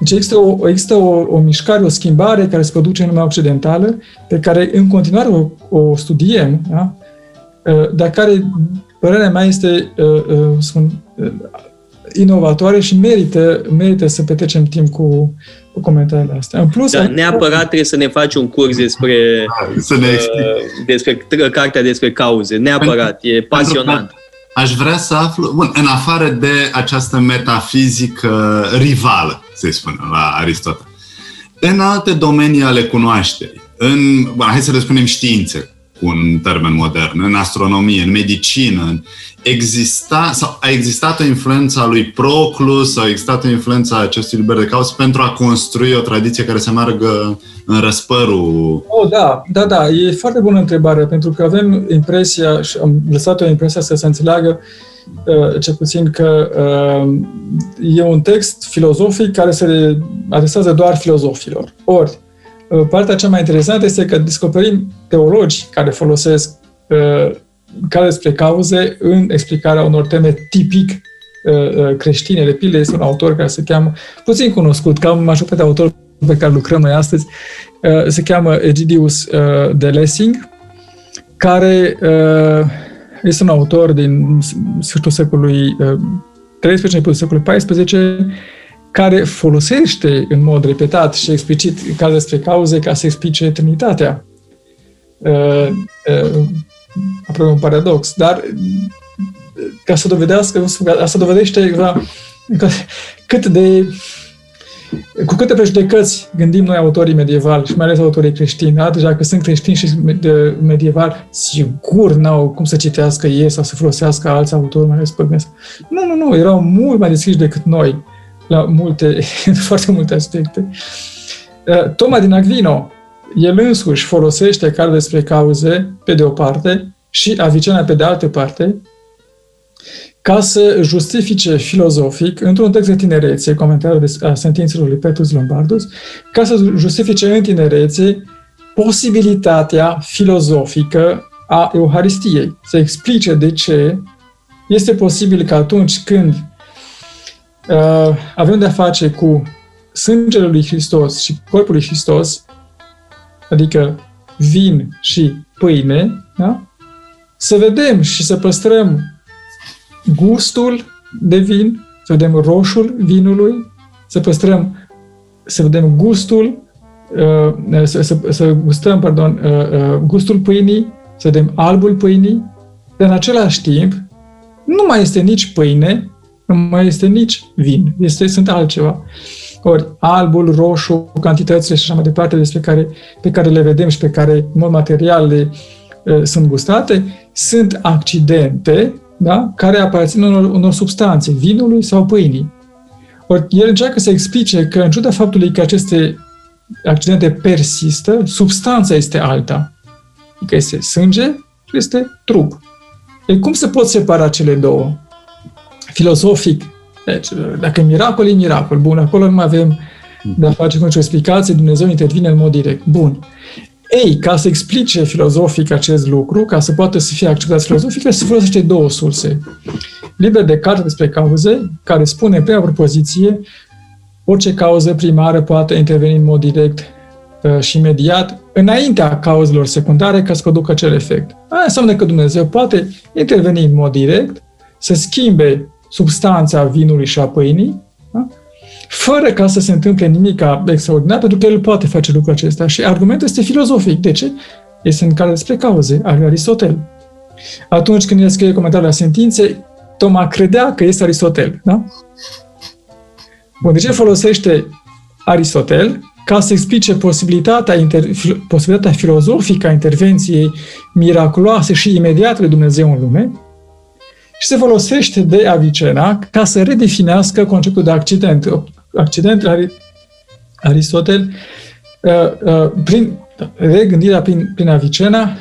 Deci există, o, există o, o mișcare, o schimbare care se produce în lumea occidentală, pe care în continuare o, o studiem, da? Dar care, părerea mea, este spun, inovatoare și merită, merită să petrecem timp cu, cu comentariile astea. În plus, da, aici, neapărat trebuie să ne faci un curs despre, să ne despre cartea despre cauze. Neapărat, pentru, e pasionant. Aș vrea să aflu, bun, în afară de această metafizică rivală, să-i spunem, la Aristotel, în alte domenii ale cunoașterii, în, hai să le spunem științe, cu un termen modern, în astronomie, în medicină, exista, sau a existat o influență a lui Proclus, sau a existat o influență a acestui liber de cauze pentru a construi o tradiție care să meargă în răspărul? Oh, da, da, da, e foarte bună întrebare, pentru că avem impresia, și am lăsat-o impresia să se înțeleagă, cel puțin, că e un text filozofic care se adresează doar filozofilor. Ori, partea cea mai interesantă este că descoperim teologi care folosesc care despre cauze în explicarea unor teme tipic creștine. De pildă, este un autor care se cheamă, puțin cunoscut, cam majoritatea autorilor pe care lucrăm noi astăzi, se cheamă Egidius de Lessing, care este un autor din sfârșitul secolului treisprezece, începutul secolului paisprezece, care folosește în mod repetat și explicit caz despre cauze ca să explice Trinitatea. Aproape un paradox, dar ca să dovedească, asta dovedește cât de cu câte prejudecăți gândim noi autorii medievali și mai ales autorii creștini, da? Deja că sunt creștini și medievali, sigur n-au cum să citească ei sau să folosească alți autori, mai ales păgâni. Nu, nu, nu, erau mult mai deschiși decât noi la multe, foarte multe aspecte. Toma din Aquino, el însuși folosește cazul despre cauze pe de o parte și Avicena pe de altă parte, ca să justifice filozofic, într-un text de tinerețe, comentariul a sentințelor lui Petrus Lombardus, ca să justifice în tinerețe posibilitatea filozofică a Euharistiei. Să explice de ce este posibil că atunci când uh, avem de-a face cu sângele lui Hristos și corpul lui Hristos, adică vin și pâine, da? Să vedem și să păstrăm gustul de vin, să vedem roșul vinului, să păstrăm, să vedem gustul, să, să, să gustăm, pardon, gustul pâinii, să vedem albul pâinii, dar în același timp nu mai este nici pâine, nu mai este nici vin, este, sunt altceva. Ori albul, roșu, cantitățile și așa mai departe despre care, pe care le vedem și pe care, în mod material, le, e, sunt gustate, sunt accidente, da? Care aparțin unor, unor substanțe, vinului sau pâinii. Ori el încearcă să explice că, în ciuda faptului că aceste accidente persistă, substanța este alta. Adică este sânge și este trup. E cum se pot separa cele două? Filozofic, deci, dacă e miracol, e miracol. Bun, acolo nu mai avem de-a face cu nicio explicație, Dumnezeu intervine în mod direct. Bun. Ei, ca să explice filozofic acest lucru, ca să poată să fie acceptat filozofic, se folosește două surse. Liber de carte despre cauze, care spune în prima propoziție, orice cauză primară poate interveni în mod direct și imediat, înaintea cauzelor secundare, ca să producă acel efect. Aia înseamnă că Dumnezeu poate interveni în mod direct, să schimbe substanța vinului și a pâinii, da? Fără ca să se întâmple nimic extraordinar, pentru că el poate face lucrul acesta. Și argumentul este filozofic. De ce? Este în cazul despre cauze, al lui Aristotel. Atunci când el scrie comentariul la sentințe, Toma credea că este Aristotel. Da? Bun, deci el folosește Aristotel ca să explice posibilitatea, inter- filo- posibilitatea filozofică a intervenției miraculoase și imediate lui Dumnezeu în lume, și se folosește de Avicena ca să redefinească conceptul de accident. Accidentul Aristotel, prin regândirea prin, prin Avicena,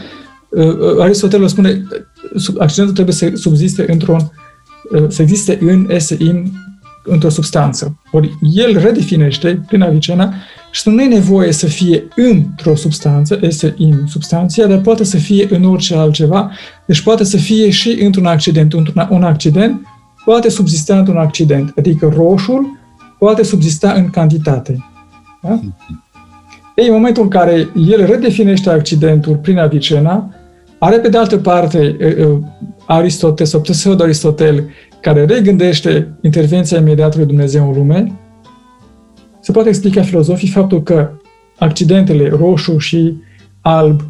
Aristotel spune accidentul trebuie să subziste într-o, să existe în esse in, într-o substanță. Ori el redefinește prin Avicena și nu e nevoie să fie într-o substanță, este în substanția, dar poate să fie în orice altceva, deci poate să fie și într-un accident. Într-un un accident poate subzista într-un accident, adică roșul poate subzista în cantitate. Da? Ei, în momentul în care el redefinește accidentul prin Avicena, are pe de altă parte Aristotel sau pseudo-Aristotel, care regândește intervenția imediată lui Dumnezeu în lume. Se poate explica filozofii faptul că accidentele roșu și alb,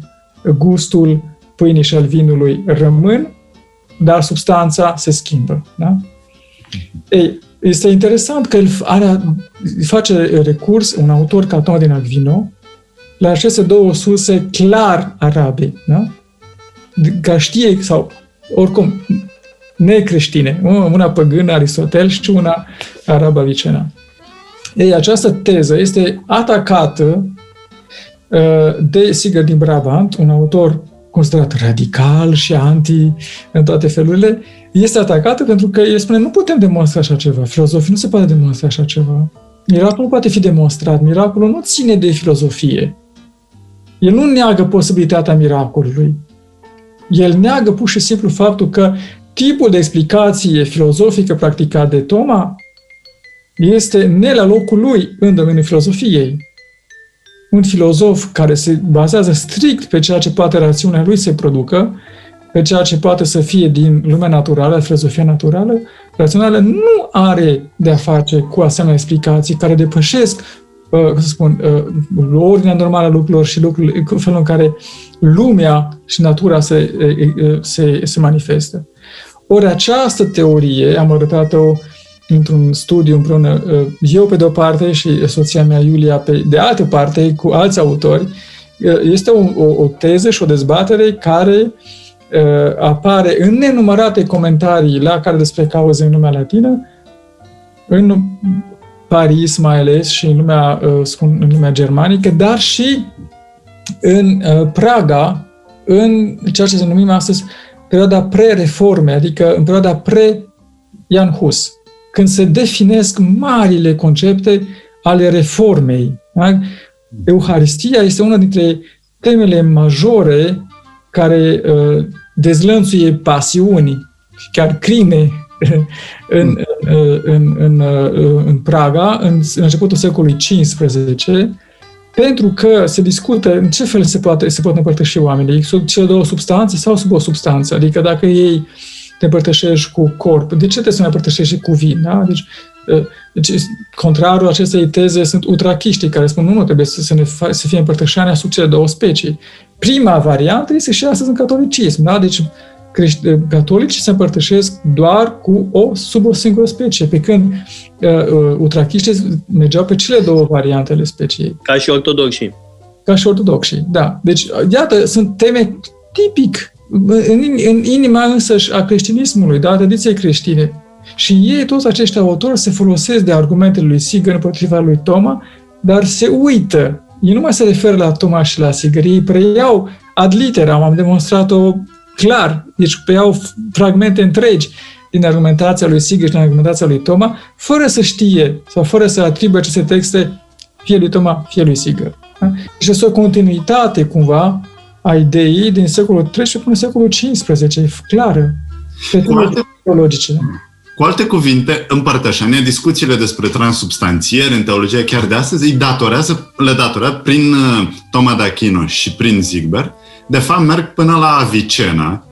gustul pâinii și al vinului rămân, dar substanța se schimbă. Da? Ei, este interesant că el are, face recurs, un autor ca Toma din Aquino, la aceste două surse clar arabe, da? Ca știe, sau oricum, necreștine, una păgână, Aristotel, și una arabă, Avicena. Ei, această teză este atacată de Siger din Brabant, un autor considerat radical și anti în toate felurile. Este atacată pentru că el spune, nu putem demonstra așa ceva, filozofii nu se poate demonstra așa ceva. Miracolul nu poate fi demonstrat, miracolul nu ține de filozofie. El nu neagă posibilitatea miracolului. El neagă pur și simplu faptul că tipul de explicație filozofică practicat de Toma este ne la locul lui în domeniul filozofiei. un filozof care se bazează strict pe ceea ce poate rațiunea lui să producă, pe ceea ce poate să fie din lumea naturală, filozofia naturală, rațională, nu are de-a face cu asemenea explicații care depășesc, uh, cum să spun, uh, ordinea normală a lucrurilor și lucrurile, felul în care lumea și natura se, uh, se, se manifestă. Ori această teorie, am arătat-o într-un studiu împreună, uh, eu pe de-o parte și soția mea, Iulia, pe de altă parte, cu alți autori, uh, este o, o, o teză și o dezbatere care apare în nenumărate comentarii la care despre cauze în lumea latină, în Paris mai ales și în lumea, spun, în lumea germanică, dar și în Praga, în ceea ce se numim astăzi perioada pre-reforme, adică în perioada pre-Jan Hus, când se definesc marile concepte ale reformei. Da? Euharistia este una dintre temele majore care uh, dezlănțuie pasiuni, chiar crime, în, uh, în, în, uh, în Praga, în, în începutul secolului cincisprezece, pentru că se discută în ce fel se, poate, se pot împărtăși oamenii, sub cele două substanțe sau sub o substanță. Adică dacă ei te împărtășești cu corp, de ce trebuie să ne împărtășești și cu vin? Da? Deci, uh, deci, contrarul acestei teze sunt utrachiștii, care spun nu, nu trebuie să, să, ne fa- să fie împărtășania sub cele două specii. Prima variantă este și astăzi în catolicism. Da? Deci crești- catolicii se împărtășesc doar cu o, sub o singură specie, pe când uh, utrachiștii mergeau pe cele două variante ale speciei. Ca și ortodoxii. Ca și ortodoxii, da. Deci, iată, sunt teme tipic în, în inima însăși a creștinismului, da? A tradiției creștine. Și ei, toți acești autori, se folosesc de argumentele lui Siger împotriva lui Toma, dar se uită. Ei nu mai se referă la Toma și la Siger, ei preiau ad literam, am demonstrat-o clar, deci preiau fragmente întregi din argumentația lui Siger și din argumentația lui Toma, fără să știe sau fără să atribuie aceste texte fie lui Toma, fie lui Siger. Deci este o continuitate, cumva, a ideii din secolul treisprezece până în secolul cincisprezece, e clară, pe teorii teologice. Cu alte cuvinte, împărtășania, discuțiile despre transubstanțiere în teologia chiar de astăzi, îi datorează, le datorează prin Toma d'Aquino și prin Ziegler, de fapt merg până la Avicena,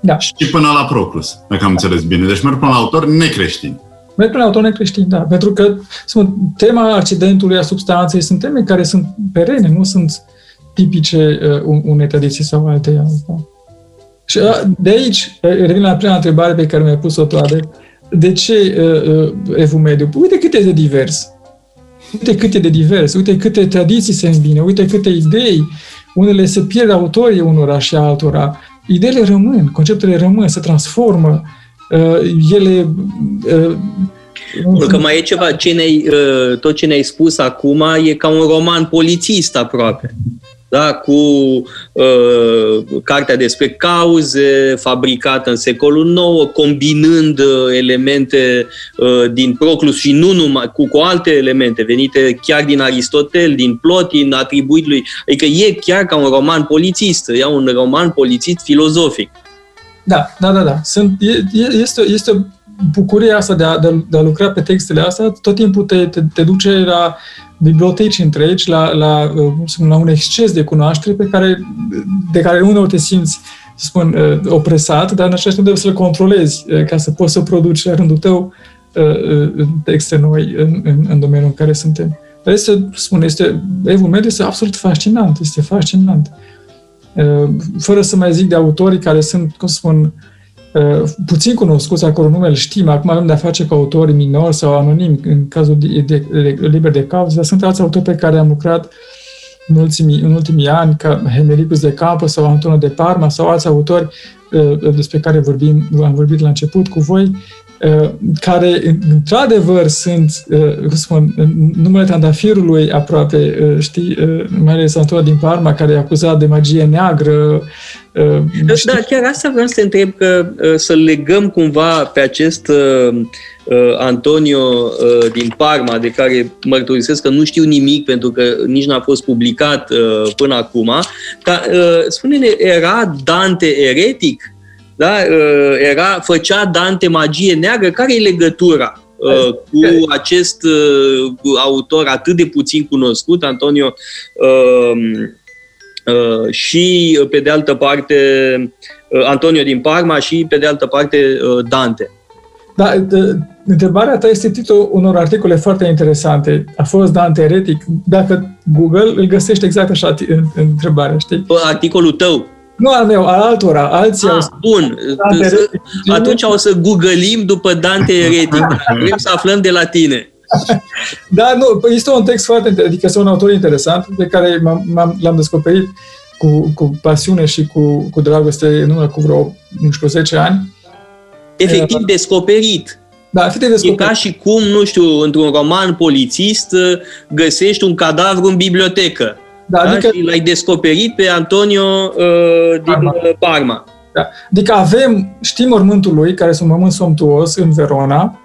da, și până la Proclus, dacă am înțeles bine. Deci merg până la autori necreștini. Merg până la autori necreștini, da, pentru că sunt, tema accidentului, a substanței, sunt teme care sunt perene, nu sunt tipice uh, unei tradiții sau alte. Da. Și de aici, revin la prima întrebare pe care mi-a pus-o toate. De ce uh, Evul Mediu? Uite cât e de divers. Uite cât e de divers. Uite câte tradiții se îmbină. Uite câte idei. Unele se pierd autorii unora și altora. Ideile rămân. Conceptele rămân. Se transformă. Uh, ele... Uh, Că mai e ceva. Ce ne-ai, uh, tot ce ne-ai spus acum e ca un roman polițist aproape. Da, cu uh, cartea despre cauze, fabricată în secolul nouă, combinând uh, elemente uh, din Proclus și nu numai, cu, cu alte elemente venite chiar din Aristotel, din Plotin, atribuit lui. Adică e chiar ca un roman polițist, ia un roman polițist filozofic. Da, da, da, da. Sunt, e, este, este bucuria asta de a, de a lucra pe textele astea, tot timpul te, te, te duce la biblioteci întregi, la, la, la un exces de cunoaștere pe care, de care uneori te simți, să spun, opresat, dar în același timp trebuie să-l controlezi ca să poți să produci la rândul tău texte noi în, în, în domeniul în care suntem. Dar este, spun, este, Evul Mediu este absolut fascinant, este fascinant. Fără să mai zic de autorii care sunt, cum să spun, puțin cunoscuți, acolo numele știm, acum avem de-a face cu autori minori sau anonimi, în cazul de, de, de, liber de cauze, dar sunt alți autori pe care am lucrat în ultimii, în ultimii ani, ca Hemericus de Campos sau Antonio de Parma sau alți autori despre care vorbim, am vorbit la început cu voi, care într-adevăr sunt, cum spun, numele trandafirului aproape, știi, mai ales Antonio din Parma, care e acuzat de magie neagră. Știi? Da, chiar asta vreau să te întreb, că să legăm cumva pe acest Antonio din Parma, de care mărturisesc că nu știu nimic pentru că nici n-a fost publicat până acum, dar spune-ne, era Dante eretic? Da? Era, făcea Dante magie neagră? Care e legătura? uh, cu acest uh, autor atât de puțin cunoscut, Antonio, uh, uh, și pe de altă parte uh, Antonio din Parma și pe de altă parte uh, Dante. Da, întrebarea ta este titlul unor articole foarte interesante. A fost Dante eretic? Dacă Google îl găsește exact așa întrebarea, știi? Articolul tău. Nu al meu, al altora, alții. Ah, bun. Atunci o să googălim după Dante eretic. Vrem să aflăm de la tine. Da, nu, este un text foarte interesant, adică este un autor interesant pe care m-am, m-am, l-am descoperit cu, cu pasiune și cu, cu dragoste în urmă cu vreo, nu știu, zece ani. Efectiv descoperit. Da, efectiv descoperit. E ca și cum, nu știu, într-un roman polițist găsești un cadavru în bibliotecă. Da, da? Adică... Și l-ai descoperit pe Antonio uh, din Parma. Parma. Da. Adică avem, știm mormântul lui, care este un mormânt somptuos în Verona,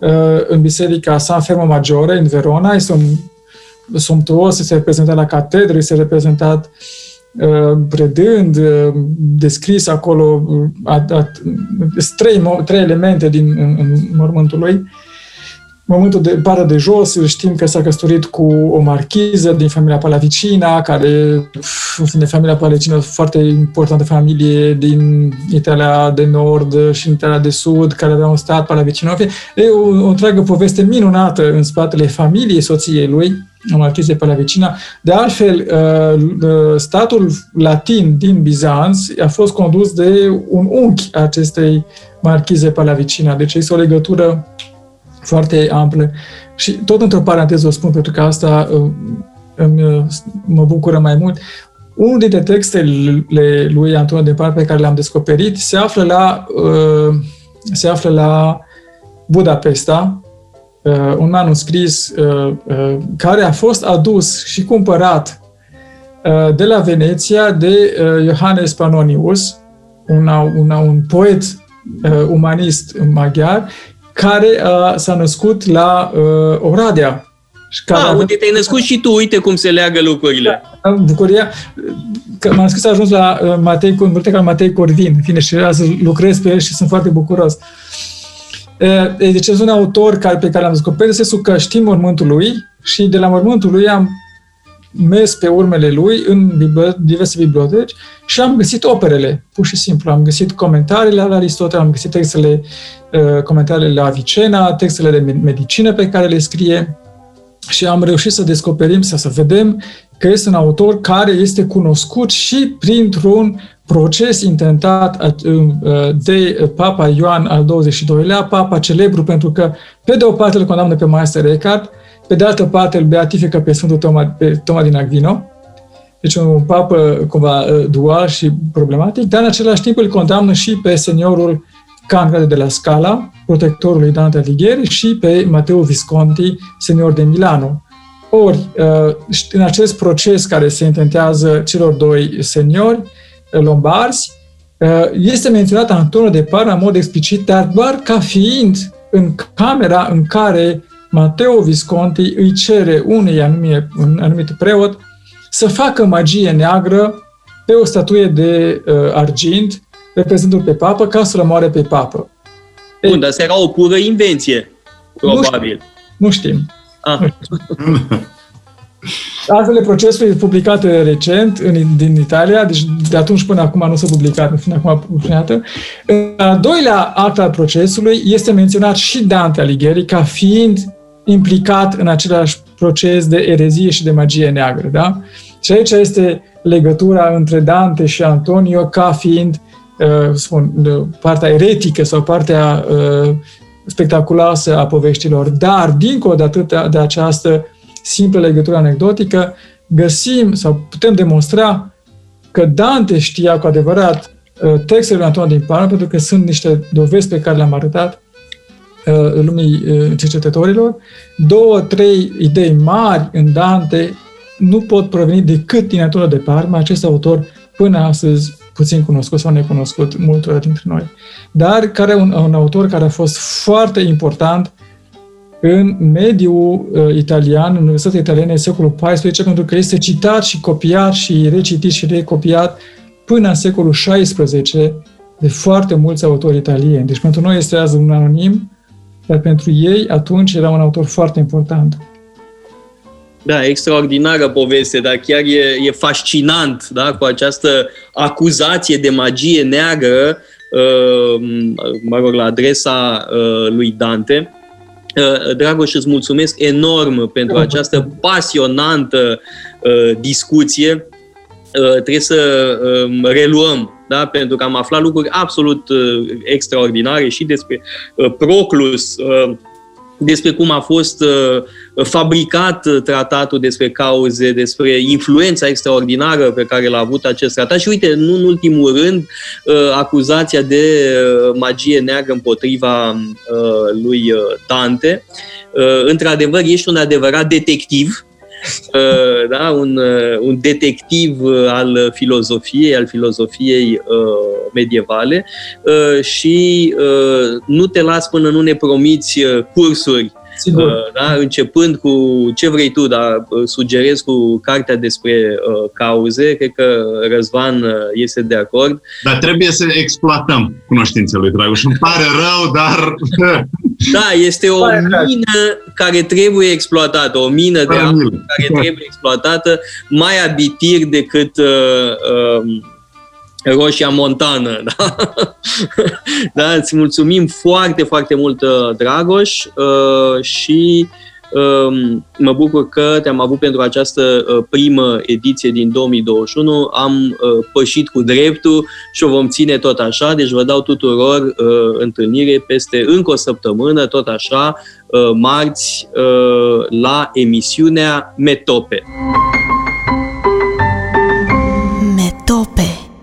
uh, în biserica San Fermo Maggiore, în Verona. Este un somptuos, este reprezentat la catedră, este reprezentat predând, descris acolo a, a, trei, trei elemente din în, în mormântul lui. Mormântul de partea de jos, știm că s-a căsătorit cu o marchiză din familia Palavicina, care din familia Palavicina, foarte importantă familie din Italia de Nord și Italia de Sud, care avea un stat Palavicino. E o, o întreagă poveste minunată în spatele familiei soției lui, marchizei Palavicina. De altfel, statul latin din Bizanț a fost condus de un unchi acestei marchize Palavicina. Deci este o legătură foarte amplă. Și tot într-o paranteză o spun, pentru că asta îmi, mă bucură mai mult. Unul dintre textele lui Antonio de Parma pe care le-am descoperit se află la, se află la Budapesta, un manuscris care a fost adus și cumpărat de la Veneția de Iohannes Pannonius, un, un, un poet umanist maghiar, care uh, s-a născut la uh, Oradea. Ah, avea... unde te-ai născut și tu, uite cum se leagă lucrurile. Da, bucuria, că m-am scris, a ajuns la uh, Matei, în biblioteca lui Matei Corvin, în fine, și azi lucrez pe el și sunt foarte bucuros. Uh, deci este un autor care, pe care l-am descoperit, este că știm mormântul lui și de la mormântul lui am mers pe urmele lui în bibli- diverse biblioteci și am găsit operele, pur și simplu. Am găsit comentariile la Aristotel, am găsit textele, uh, comentariile la Avicena, textele de medicină pe care le scrie și am reușit să descoperim, să, să vedem că este un autor care este cunoscut și printr-un proces intentat de Papa Ioan al douăzeci și doilea, Papa celebru, pentru că pe de o parte îl condamnă pe Maestru Eckhart, pe de altă parte îl beatifică pe Sfântul Toma, pe Toma din Aquino, deci un papă cumva dual și problematic, dar în același timp îl condamnă și pe seniorul Candide de la Scala, protectorul lui Dante Alighieri, și pe Matteo Visconti, senior de Milano. Ori, în acest proces care se intentează celor doi seniori lombarzi, este menționat Antonio de Parma în mod explicit, dar doar ca fiind în camera în care Matteo Visconti îi cere unui anumit, un anumit preot să facă magie neagră pe o statuie de uh, argint, reprezentând pe papă, ca să rămoare pe papă. Bun, dar asta era o pură invenție, probabil. Nu știm. Nu știm. Ah. Altfel de procesul e publicat recent în, din Italia, deci de atunci până acum nu s-a publicat, în fine, acum publicată. În al doilea act al procesului este menționat și Dante Alighieri ca fiind implicat în același proces de erezie și de magie neagră. Da? Și aici este legătura între Dante și Antonio ca fiind uh, spun, partea eretică sau partea uh, spectaculoasă a poveștilor. Dar, dincolo de atât de această simplă legătură anecdotică, găsim sau putem demonstra că Dante știa cu adevărat uh, textele lui Antonio din Parma, pentru că sunt niște dovezi pe care le-am arătat lumii cercetătorilor. Două, trei idei mari în Dante nu pot proveni decât din Antonio de Parma, acest autor până astăzi puțin cunoscut sau necunoscut multora dintre noi, dar care un, un autor care a fost foarte important în mediul uh, italian, în universitatea italiană în secolul paisprezece, pentru că este citat și copiat și recitit și recopiat până în secolul șaisprezece de foarte mulți autori italieni. Deci pentru noi este azi un anonim, Dar pentru ei, atunci, era un autor foarte important. Da, extraordinară poveste, dar chiar e, e fascinant, da, cu această acuzație de magie neagră, mă rog, la adresa lui Dante. Dragoș, îți mulțumesc enorm pentru această pasionantă discuție. Trebuie să reluăm, da? Pentru că am aflat lucruri absolut extraordinare și despre Proclus, despre cum a fost fabricat tratatul despre cauze, despre influența extraordinară pe care l-a avut acest tratat și, uite, nu în ultimul rând, acuzația de magie neagră împotriva lui Dante. Într-adevăr, ești un adevărat detectiv, da? un, un detectiv al filozofiei, al filozofiei medievale și nu te las până nu ne promiți cursuri. Sigur. Da? Începând cu ce vrei tu, dar sugerez cu cartea despre uh, cauze. Cred că Răzvan este de acord. Dar trebuie să exploatăm cunoștințele lui Dragoș. Îmi pare rău, dar... Da, este o pare mină rău. care trebuie exploatată, o mină pare de apă care pare. trebuie exploatată mai abitir decât... Uh, uh, Roșia Montană, da? Da, îți mulțumim foarte, foarte mult, Dragoș, și mă bucur că te-am avut pentru această primă ediție din două mii douăzeci și unu. Am pășit cu dreptul și o vom ține tot așa, deci vă dau tuturor întâlnire peste încă o săptămână, tot așa, marți, la emisiunea METOPE. METOPE.